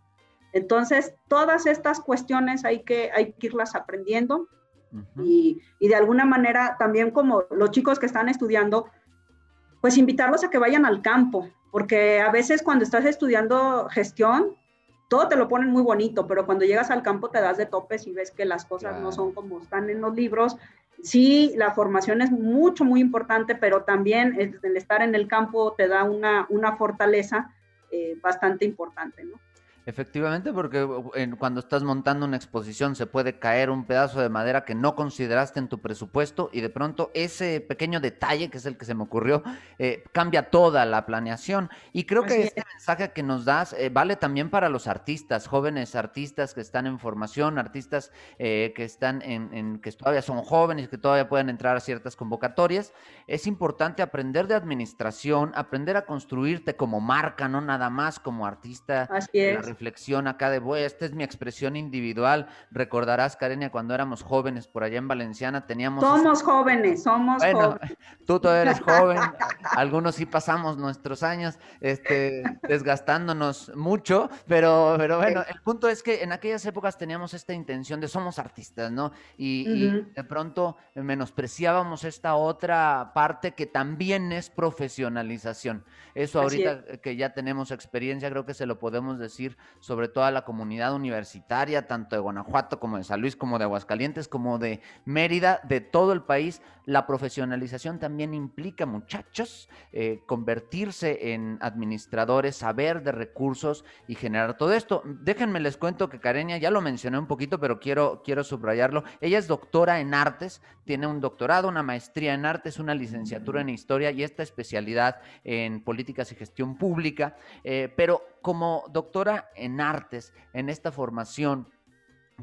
Entonces, todas estas cuestiones hay que irlas aprendiendo. Uh-huh. Y de alguna manera también, como los chicos que están estudiando, pues invitarlos a que vayan al campo, porque a veces cuando estás estudiando gestión, todo te lo ponen muy bonito, pero cuando llegas al campo te das de topes y ves que las cosas no son como están en los libros. Sí, la formación es muy importante, pero también el estar en el campo te da una fortaleza bastante importante, ¿no? Efectivamente, porque cuando estás montando una exposición se puede caer un pedazo de madera que no consideraste en tu presupuesto y de pronto ese pequeño detalle, que es el que se me ocurrió, cambia toda la planeación. Y creo que este mensaje que nos das vale también para los artistas, jóvenes artistas que están en formación, artistas que están que todavía son jóvenes, que todavía pueden entrar a ciertas convocatorias. Es importante aprender de administración, aprender a construirte como marca, no nada más como artista. Así es. Reflexión acá de voy, esta es mi expresión individual. Recordarás, Karenia, cuando éramos jóvenes por allá en Valenciana teníamos... Somos jóvenes. Tú todavía eres joven, algunos sí pasamos nuestros años desgastándonos mucho, pero bueno, el punto es que en aquellas épocas teníamos esta intención de somos artistas, ¿no? Y de pronto menospreciábamos esta otra parte que también es profesionalización. Eso ahorita que ya tenemos experiencia, creo que se lo podemos decir sobre toda la comunidad universitaria, tanto de Guanajuato como de San Luis, como de Aguascalientes, como de Mérida, de todo el país. La profesionalización también implica, muchachos, convertirse en administradores, saber de recursos y generar todo esto. Déjenme les cuento que Karenia, ya lo mencioné un poquito, pero quiero subrayarlo. Ella es doctora en artes, tiene un doctorado, una maestría en artes, una licenciatura en historia y esta especialidad en políticas y gestión pública, pero como doctora en artes, en esta formación,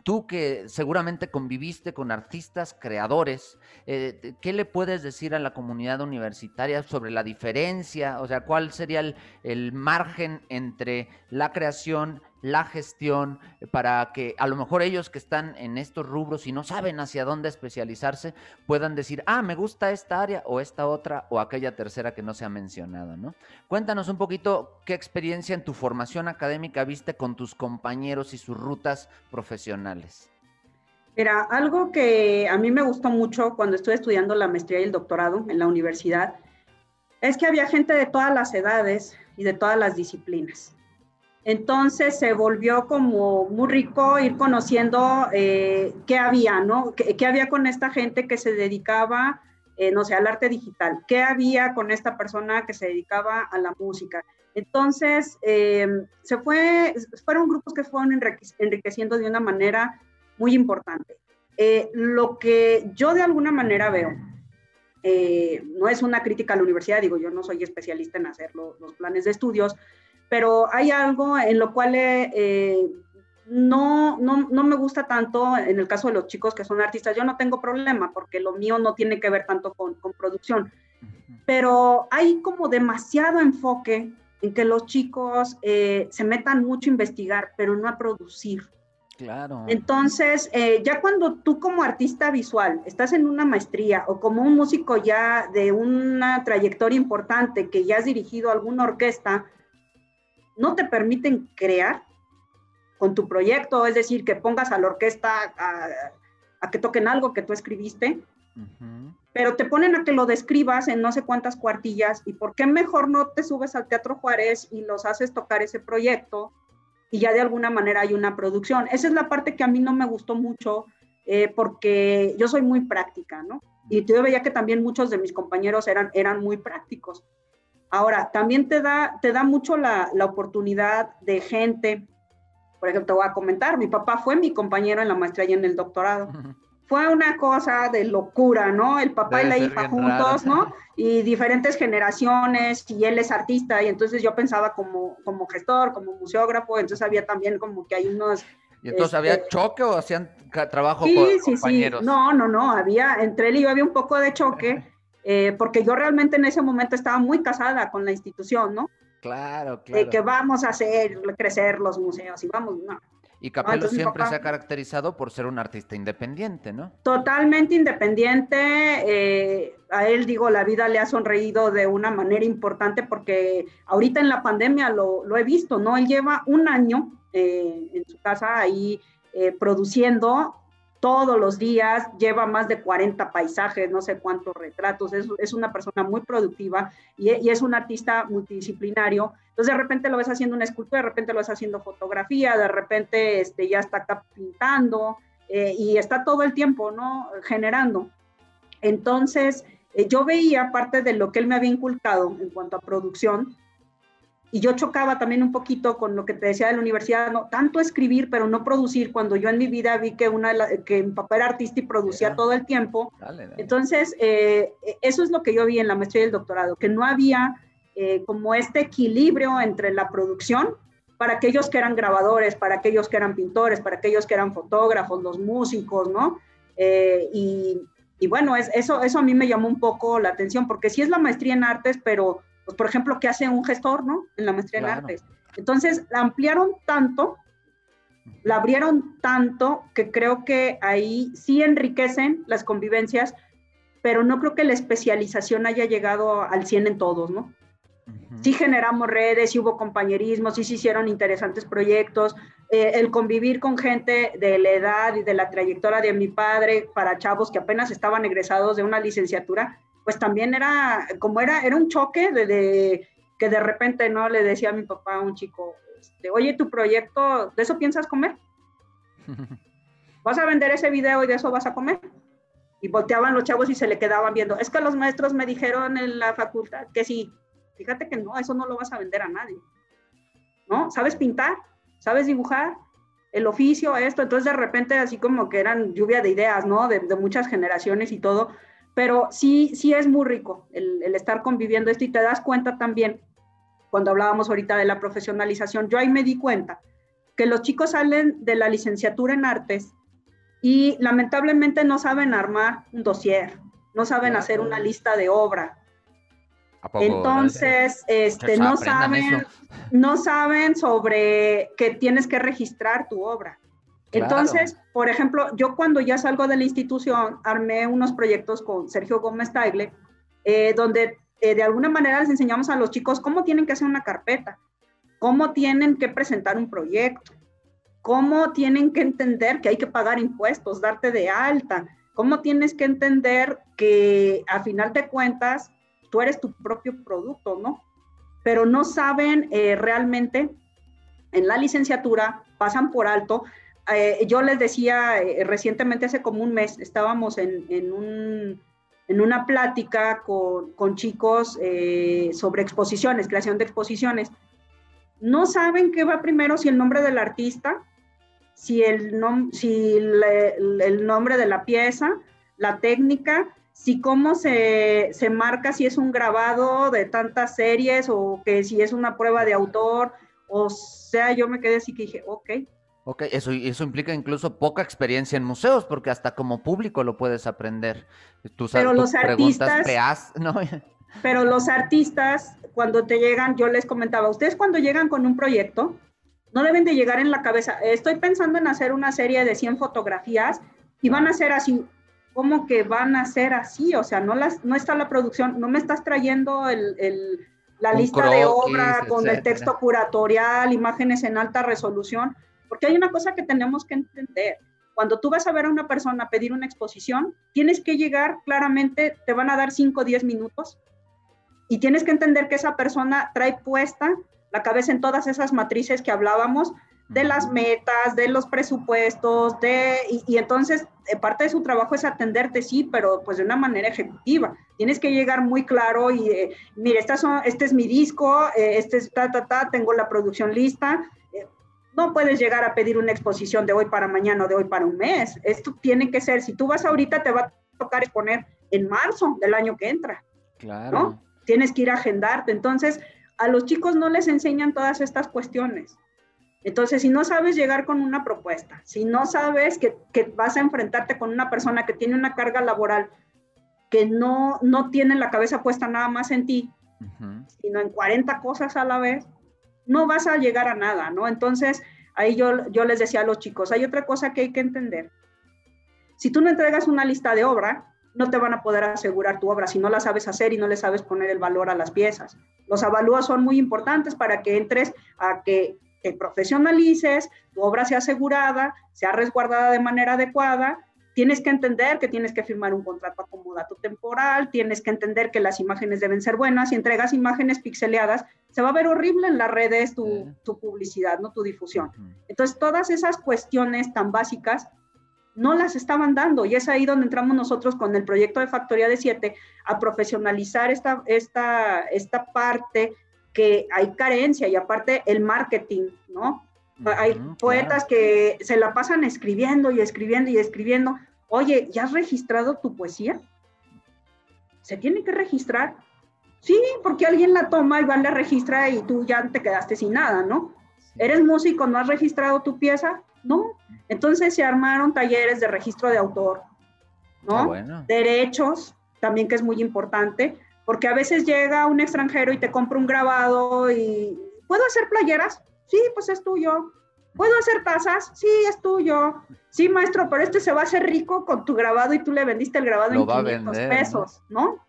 tú que seguramente conviviste con artistas, creadores, ¿qué le puedes decir a la comunidad universitaria sobre la diferencia? O sea, ¿cuál sería el margen entre la creación, la gestión, para que a lo mejor ellos que están en estos rubros y no saben hacia dónde especializarse, puedan decir, ah, me gusta esta área o esta otra o aquella tercera que no se ha mencionado, ¿no? Cuéntanos un poquito qué experiencia en tu formación académica viste con tus compañeros y sus rutas profesionales. Mira, algo que a mí me gustó mucho cuando estuve estudiando la maestría y el doctorado en la universidad, es que había gente de todas las edades y de todas las disciplinas. Entonces se volvió como muy rico ir conociendo qué había, ¿no? ¿Qué había con esta gente que se dedicaba, no sé, al arte digital? ¿Qué había con esta persona que se dedicaba a la música? Entonces fueron grupos que fueron enriqueciendo de una manera muy importante. Lo que yo de alguna manera veo, no es una crítica a la universidad, digo, yo no soy especialista en hacer los planes de estudios, pero hay algo en lo cual no me gusta tanto en el caso de los chicos que son artistas. Yo no tengo problema porque lo mío no tiene que ver tanto con producción, pero hay como demasiado enfoque en que los chicos se metan mucho a investigar, pero no a producir. Claro. Entonces, ya cuando tú como artista visual estás en una maestría o como un músico ya de una trayectoria importante que ya has dirigido alguna orquesta, no te permiten crear con tu proyecto, es decir, que pongas a la orquesta a que toquen algo que tú escribiste, uh-huh, pero te ponen a que lo describas en no sé cuántas cuartillas, y por qué mejor no te subes al Teatro Juárez y los haces tocar ese proyecto, y ya de alguna manera hay una producción. Esa es la parte que a mí no me gustó mucho, porque yo soy muy práctica, ¿no? Y yo veía que también muchos de mis compañeros eran muy prácticos. Ahora, también te da mucho la oportunidad de gente. Por ejemplo, te voy a comentar, mi papá fue mi compañero en la maestría y en el doctorado. Fue una cosa de locura, ¿no? El papá y la hija juntos, raro, ¿no? Y diferentes generaciones, y él es artista, y entonces yo pensaba como gestor, como museógrafo, entonces había también como que hay unos ¿Y entonces había choque o hacían trabajo compañeros? Sí. No, había, entre él y yo había un poco de choque, porque yo realmente en ese momento estaba muy casada con la institución, ¿no? Claro. De que vamos a hacer crecer los museos y vamos, no. Y Capelo siempre se ha caracterizado por ser un artista independiente, ¿no? Totalmente independiente. A él, la vida le ha sonreído de una manera importante porque ahorita en la pandemia lo he visto, ¿no? Él lleva un año en su casa ahí produciendo todos los días, lleva más de 40 paisajes, no sé cuántos retratos, es una persona muy productiva y es un artista multidisciplinario. Entonces de repente lo ves haciendo una escultura, de repente lo ves haciendo fotografía, de repente ya está acá pintando y está todo el tiempo, ¿no?, generando. Entonces yo veía parte de lo que él me había inculcado en cuanto a producción y yo chocaba también un poquito con lo que te decía de la universidad, no tanto escribir, pero no producir, cuando yo en mi vida vi que, que mi papá era artista y producía todo el tiempo. Dale. Entonces, eso es lo que yo vi en la maestría y el doctorado, que no había como este equilibrio entre la producción para aquellos que eran grabadores, para aquellos que eran pintores, para aquellos que eran fotógrafos, los músicos, ¿no? Y bueno, eso a mí me llamó un poco la atención, porque sí es la maestría en artes, pero... Pues, por ejemplo, ¿qué hace un gestor, no? En la maestría en artes. Entonces, la ampliaron tanto, la abrieron tanto, que creo que ahí sí enriquecen las convivencias, pero no creo que la especialización haya llegado al 100 en todos, ¿no? Uh-huh. Sí generamos redes, sí hubo compañerismos, sí se hicieron interesantes proyectos. El convivir con gente de la edad y de la trayectoria de mi padre para chavos que apenas estaban egresados de una licenciatura, pues también era un choque de que de repente, ¿no?, le decía a mi papá a un chico, oye, tu proyecto, ¿de eso piensas comer? ¿Vas a vender ese video y de eso vas a comer? Y volteaban los chavos y se le quedaban viendo, es que los maestros me dijeron en la facultad que sí. Fíjate que no, eso no lo vas a vender a nadie, ¿no? ¿Sabes pintar? ¿Sabes dibujar? El oficio, esto. Entonces de repente así como que eran lluvia de ideas, ¿no?, de muchas generaciones y todo. Pero sí es muy rico el estar conviviendo esto y te das cuenta también, cuando hablábamos ahorita de la profesionalización, yo ahí me di cuenta que los chicos salen de la licenciatura en artes y lamentablemente no saben armar un dossier, no saben hacer una lista de obra. ¿A poco? Entonces, no saben sobre que tienes que registrar tu obra. Entonces, por ejemplo, yo cuando ya salgo de la institución, armé unos proyectos con Sergio Gómez Tagle, donde de alguna manera les enseñamos a los chicos cómo tienen que hacer una carpeta, cómo tienen que presentar un proyecto, cómo tienen que entender que hay que pagar impuestos, darte de alta, cómo tienes que entender que a final de cuentas tú eres tu propio producto, ¿no? Pero no saben realmente, en la licenciatura pasan por alto. Yo les decía recientemente, hace como un mes, estábamos en una plática con chicos sobre exposiciones, creación de exposiciones. No saben qué va primero, si el nombre del artista, si el nombre de la pieza, la técnica, si cómo se marca, si es un grabado de tantas series o que si es una prueba de autor. O sea, yo me quedé así que dije, Ok, eso implica incluso poca experiencia en museos, porque hasta como público lo puedes aprender. Pero los artistas, ¿no? Pero los artistas, cuando te llegan, yo les comentaba, ustedes cuando llegan con un proyecto, no deben de llegar en la cabeza, estoy pensando en hacer una serie de 100 fotografías y van a ser así. ¿Cómo que van a ser así? O sea, no está la producción, no me estás trayendo la lista croquis, de obra con el texto curatorial, imágenes en alta resolución. Porque hay una cosa que tenemos que entender. Cuando tú vas a ver a una persona pedir una exposición, tienes que llegar claramente, te van a dar 5 o 10 minutos y tienes que entender que esa persona trae puesta la cabeza en todas esas matrices que hablábamos, de las metas, de los presupuestos, y entonces parte de su trabajo es atenderte, sí, pero pues de una manera ejecutiva. Tienes que llegar muy claro y mire, este es mi disco, tengo la producción lista. No puedes llegar a pedir una exposición de hoy para mañana o de hoy para un mes. Esto tiene que ser, si tú vas ahorita, te va a tocar exponer en marzo del año que entra. Claro. ¿No? Tienes que ir a agendarte. Entonces, a los chicos no les enseñan todas estas cuestiones. Entonces, si no sabes llegar con una propuesta, si no sabes que vas a enfrentarte con una persona que tiene una carga laboral, que no tiene la cabeza puesta nada más en ti, uh-huh, sino en 40 cosas a la vez, no vas a llegar a nada, ¿no? Entonces, ahí yo les decía a los chicos, hay otra cosa que hay que entender. Si tú no entregas una lista de obra, no te van a poder asegurar tu obra si no la sabes hacer y no le sabes poner el valor a las piezas. Los avalúos son muy importantes para que entres a que te profesionalices, tu obra sea asegurada, sea resguardada de manera adecuada. Tienes que entender que tienes que firmar un contrato acomodado temporal, tienes que entender que las imágenes deben ser buenas. Si entregas imágenes pixeleadas, se va a ver horrible en las redes tu publicidad, ¿no? Tu difusión. Entonces, todas esas cuestiones tan básicas no las estaban dando, y es ahí donde entramos nosotros con el proyecto de Factoría de Siete, a profesionalizar esta parte que hay carencia, y aparte el marketing, ¿no? Hay poetas que se la pasan escribiendo y escribiendo y escribiendo. Oye, ¿ya has registrado tu poesía? ¿Se tiene que registrar? Sí, porque alguien la toma y va, la registra y tú ya te quedaste sin nada, ¿no? Sí. ¿Eres músico, no has registrado tu pieza? No. Entonces se armaron talleres de registro de autor, ¿no? Ah, bueno. Derechos, también, que es muy importante, porque a veces llega un extranjero y te compra un grabado y... ¿Puedo hacer playeras? Sí, pues es tuyo. ¿Puedo hacer tazas? Sí, es tuyo. Sí, maestro, pero este se va a hacer rico con tu grabado y tú le vendiste el grabado en 500 pesos, ¿no?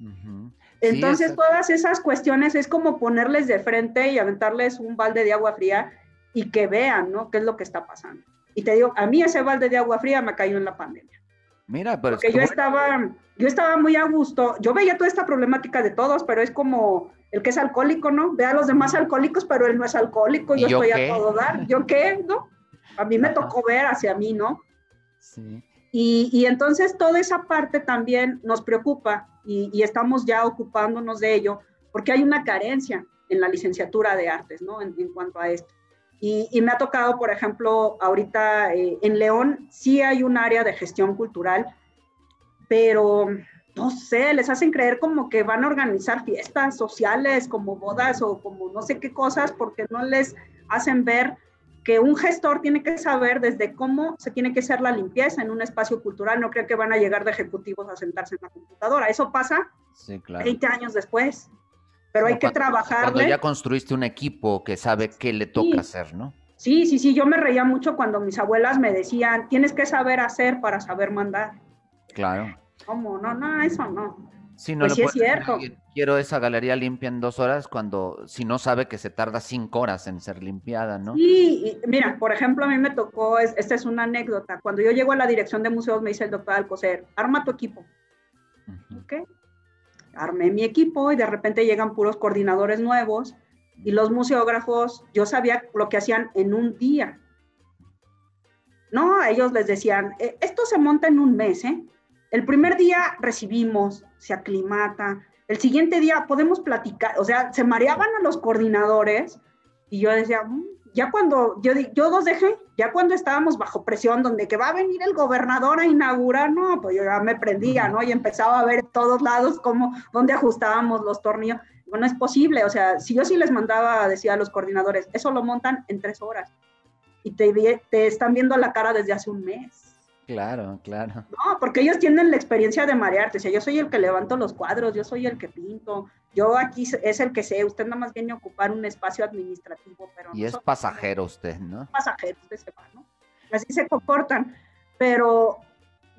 Uh-huh. Entonces, sí, todas esas cuestiones es como ponerles de frente y aventarles un balde de agua fría y que vean, ¿no?, qué es lo que está pasando. Y te digo, a mí ese balde de agua fría me cayó en la pandemia. Mira, pero... Porque yo estaba muy a gusto. Yo veía toda esta problemática de todos, pero es como el que es alcohólico, ¿no? Ve a los demás alcohólicos, pero él no es alcohólico. Yo estoy a todo dar. ¿Yo qué? ¿No? A mí me tocó ver hacia mí, ¿no? Sí. Y entonces toda esa parte también nos preocupa y estamos ya ocupándonos de ello, porque hay una carencia en la licenciatura de artes, ¿no? En cuanto a esto. Y me ha tocado, por ejemplo, ahorita en León sí hay un área de gestión cultural, pero no sé, les hacen creer como que van a organizar fiestas sociales, como bodas o como no sé qué cosas, porque no les hacen ver que un gestor tiene que saber desde cómo se tiene que hacer la limpieza en un espacio cultural. No creo que van a llegar de ejecutivos a sentarse en la computadora. Eso pasa, sí, claro, 20 años después. Pero hay que trabajarle. Cuando ya construiste un equipo que sabe qué le toca, sí, hacer, ¿no? Sí. Yo me reía mucho cuando mis abuelas me decían, tienes que saber hacer para saber mandar. Claro. ¿Cómo? No, eso no. Sí, no, pues sí es cierto. Quiero esa galería limpia en 2 horas si no sabe que se tarda 5 horas en ser limpiada, ¿no? Sí, y mira, por ejemplo, a mí me tocó, esta es una anécdota, cuando yo llego a la dirección de museos me dice el doctor Alcocer, arma tu equipo. Uh-huh. ¿Ok? Armé mi equipo y de repente llegan puros coordinadores nuevos y los museógrafos, yo sabía lo que hacían en un día. No, a ellos les decían, esto se monta en un mes, ¿eh? El primer día recibimos, se aclimata, el siguiente día podemos platicar, o sea, se mareaban a los coordinadores y yo decía, ya cuando, yo los dejé, ya cuando estábamos bajo presión, donde que va a venir el gobernador a inaugurar, no, pues yo ya me prendía, ¿no? Y empezaba a ver en todos lados dónde ajustábamos los tornillos. Bueno, es posible, o sea, si yo sí les mandaba, decía a los coordinadores, eso lo montan en 3 horas. Y te están viendo la cara desde hace un mes. Claro. No, porque ellos tienen la experiencia de marearte, o sea, yo soy el que levanto los cuadros, yo soy el que pinto, yo aquí es el que sé, usted nada más viene a ocupar un espacio administrativo, pero... Y es pasajero usted, ¿no? Pasajero, usted se va, ¿no? Así se comportan, pero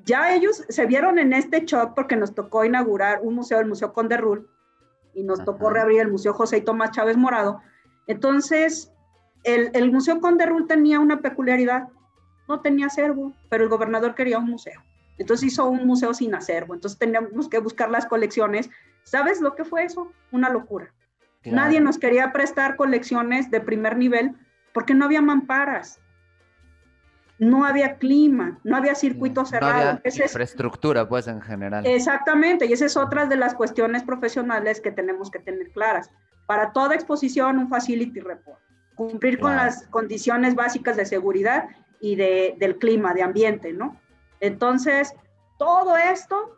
ya ellos se vieron en este shock porque nos tocó inaugurar un museo, el Museo Conde Rul, y nos tocó reabrir el Museo José y Tomás Chávez Morado. Entonces, el Museo Conde Rul tenía una peculiaridad, no tenía acervo, pero el gobernador quería un museo. Entonces hizo un museo sin acervo, entonces teníamos que buscar las colecciones. ¿Sabes lo que fue eso? Una locura. Claro. Nadie nos quería prestar colecciones de primer nivel porque no había mamparas, no había clima, no había circuito cerrado. Había infraestructura, pues, en general. Exactamente, y esa es otra de las cuestiones profesionales que tenemos que tener claras. Para toda exposición, un facility report. Cumplir con las condiciones básicas de seguridad y del clima, de ambiente, ¿no? Entonces, todo esto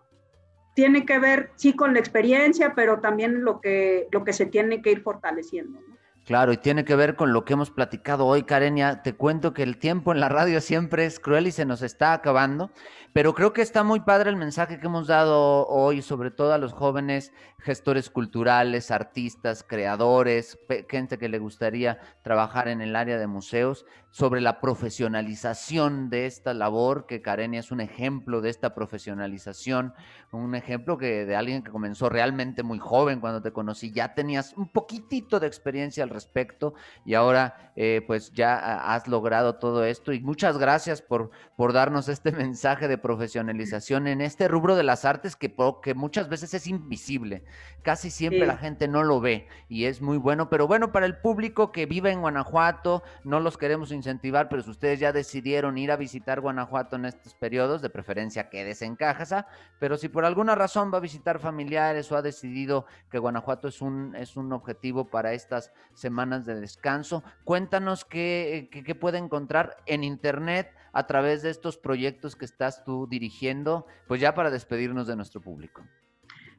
tiene que ver, sí, con la experiencia, pero también lo que se tiene que ir fortaleciendo, ¿no? Claro, y tiene que ver con lo que hemos platicado hoy, Karenia. Te cuento que el tiempo en la radio siempre es cruel y se nos está acabando, pero creo que está muy padre el mensaje que hemos dado hoy, sobre todo a los jóvenes gestores culturales, artistas, creadores, gente que le gustaría trabajar en el área de museos, sobre la profesionalización de esta labor, que Karenia es un ejemplo de esta profesionalización, un ejemplo que de alguien que comenzó realmente muy joven. Cuando te conocí ya tenías un poquitito de experiencia al respecto y ahora pues ya has logrado todo esto, y muchas gracias por darnos este mensaje de profesionalización en este rubro de las artes que muchas veces es invisible, casi siempre sí. La gente no lo ve y es muy bueno, pero bueno, para el público que vive en Guanajuato no los queremos incentivar, pero si ustedes ya decidieron ir a visitar Guanajuato en estos periodos, de preferencia quédese en casa, pero si por alguna razón va a visitar familiares o ha decidido que Guanajuato es un objetivo para estas semanas de descanso, cuéntanos qué puede encontrar en internet a través de estos proyectos que estás tú dirigiendo, pues ya para despedirnos de nuestro público.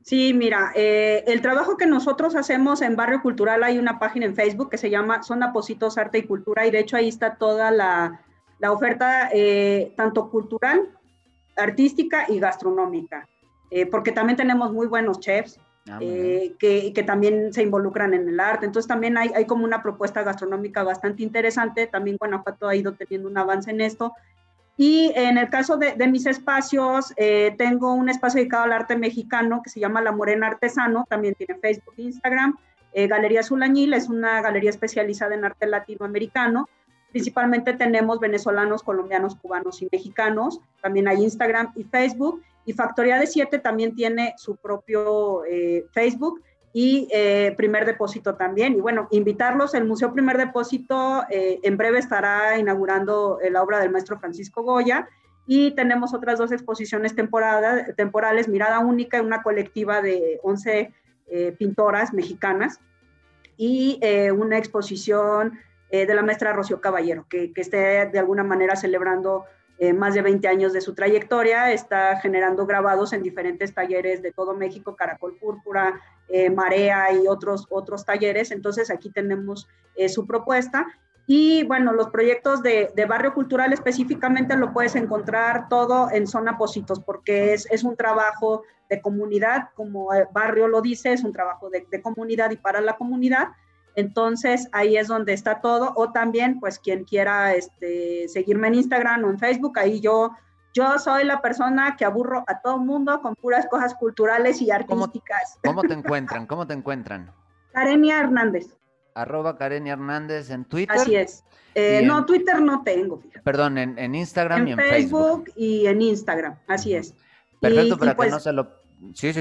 Sí, mira, el trabajo que nosotros hacemos en Barrio Cultural, hay una página en Facebook que se llama Zona Pocitos Arte y Cultura, y de hecho ahí está toda la oferta, tanto cultural, artística y gastronómica, porque también tenemos muy buenos chefs que también se involucran en el arte. Entonces también hay como una propuesta gastronómica bastante interesante. También Guanajuato ha ido teniendo un avance en esto. Y en el caso de mis espacios, tengo un espacio dedicado al arte mexicano que se llama La Morena Artesano, también tiene Facebook, Instagram. Galería Zulañil es una galería especializada en arte latinoamericano. Principalmente tenemos venezolanos, colombianos, cubanos y mexicanos. También hay Instagram y Facebook. Y Factoría de Siete también tiene su propio Facebook y Primer Depósito también. Y bueno, invitarlos, el Museo Primer Depósito en breve estará inaugurando la obra del maestro Francisco Goya, y tenemos otras dos exposiciones temporales, Mirada Única, y una colectiva de 11 pintoras mexicanas, y una exposición de la maestra Rocío Caballero, que esté de alguna manera celebrando más de 20 años de su trayectoria. Está generando grabados en diferentes talleres de todo México, Caracol Púrpura, Marea y otros talleres. Entonces aquí tenemos su propuesta. Y bueno, los proyectos de Barrio Cultural específicamente lo puedes encontrar todo en Zona Pocitos, porque es un trabajo de comunidad, como el barrio lo dice, es un trabajo de comunidad y para la comunidad. Entonces, ahí es donde está todo. O también, pues, quien quiera seguirme en Instagram o en Facebook, ahí yo soy la persona que aburro a todo mundo con puras cosas culturales y artísticas. ¿Cómo te encuentran? Karenia Hernández. @KareniaHernández en Twitter. Así es. No, Twitter no tengo. Fíjate. Perdón, en Instagram y en Facebook. Y en Instagram, así es. Perfecto, para pues, que no se lo... Sí.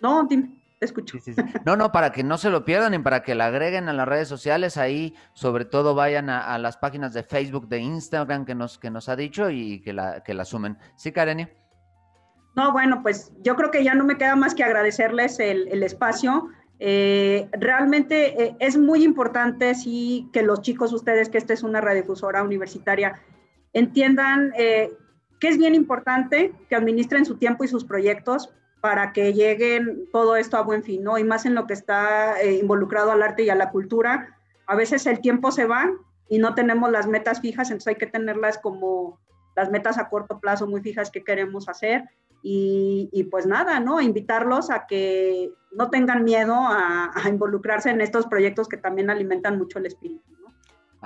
No, dime. Escucho. Sí. No, para que no se lo pierdan y para que la agreguen a las redes sociales, ahí sobre todo vayan a las páginas de Facebook, de Instagram que nos ha dicho y que la sumen. ¿Sí, Karenia? No, bueno, pues yo creo que ya no me queda más que agradecerles el espacio. Realmente es muy importante, sí, que los chicos, ustedes, que esta es una radiodifusora universitaria, entiendan que es bien importante que administren su tiempo y sus proyectos para que lleguen todo esto a buen fin, ¿no? Y más en lo que está involucrado al arte y a la cultura. A veces el tiempo se va y no tenemos las metas fijas, entonces hay que tenerlas como las metas a corto plazo muy fijas que queremos hacer. Y pues nada, ¿no? Invitarlos a que no tengan miedo a involucrarse en estos proyectos que también alimentan mucho el espíritu, ¿no?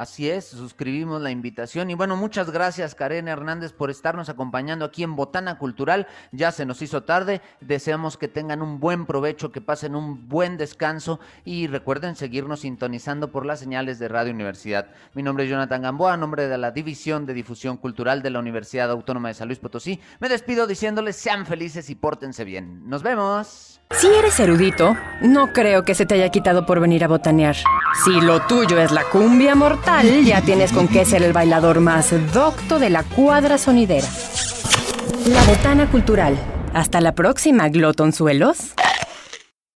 Así es, suscribimos la invitación. Y bueno, muchas gracias, Karenia Hernández, por estarnos acompañando aquí en Botana Cultural. Ya se nos hizo tarde, deseamos que tengan un buen provecho, que pasen un buen descanso y recuerden seguirnos sintonizando por las señales de Radio Universidad. Mi nombre es Jonathan Gamboa, a nombre de la División de Difusión Cultural de la Universidad Autónoma de San Luis Potosí. Me despido diciéndoles sean felices y pórtense bien. ¡Nos vemos! Si eres erudito, no creo que se te haya quitado por venir a botanear. Si lo tuyo es la cumbia mortal, ya tienes con qué ser el bailador más docto de la cuadra sonidera. La Botana Cultural. Hasta la próxima, glotonzuelos.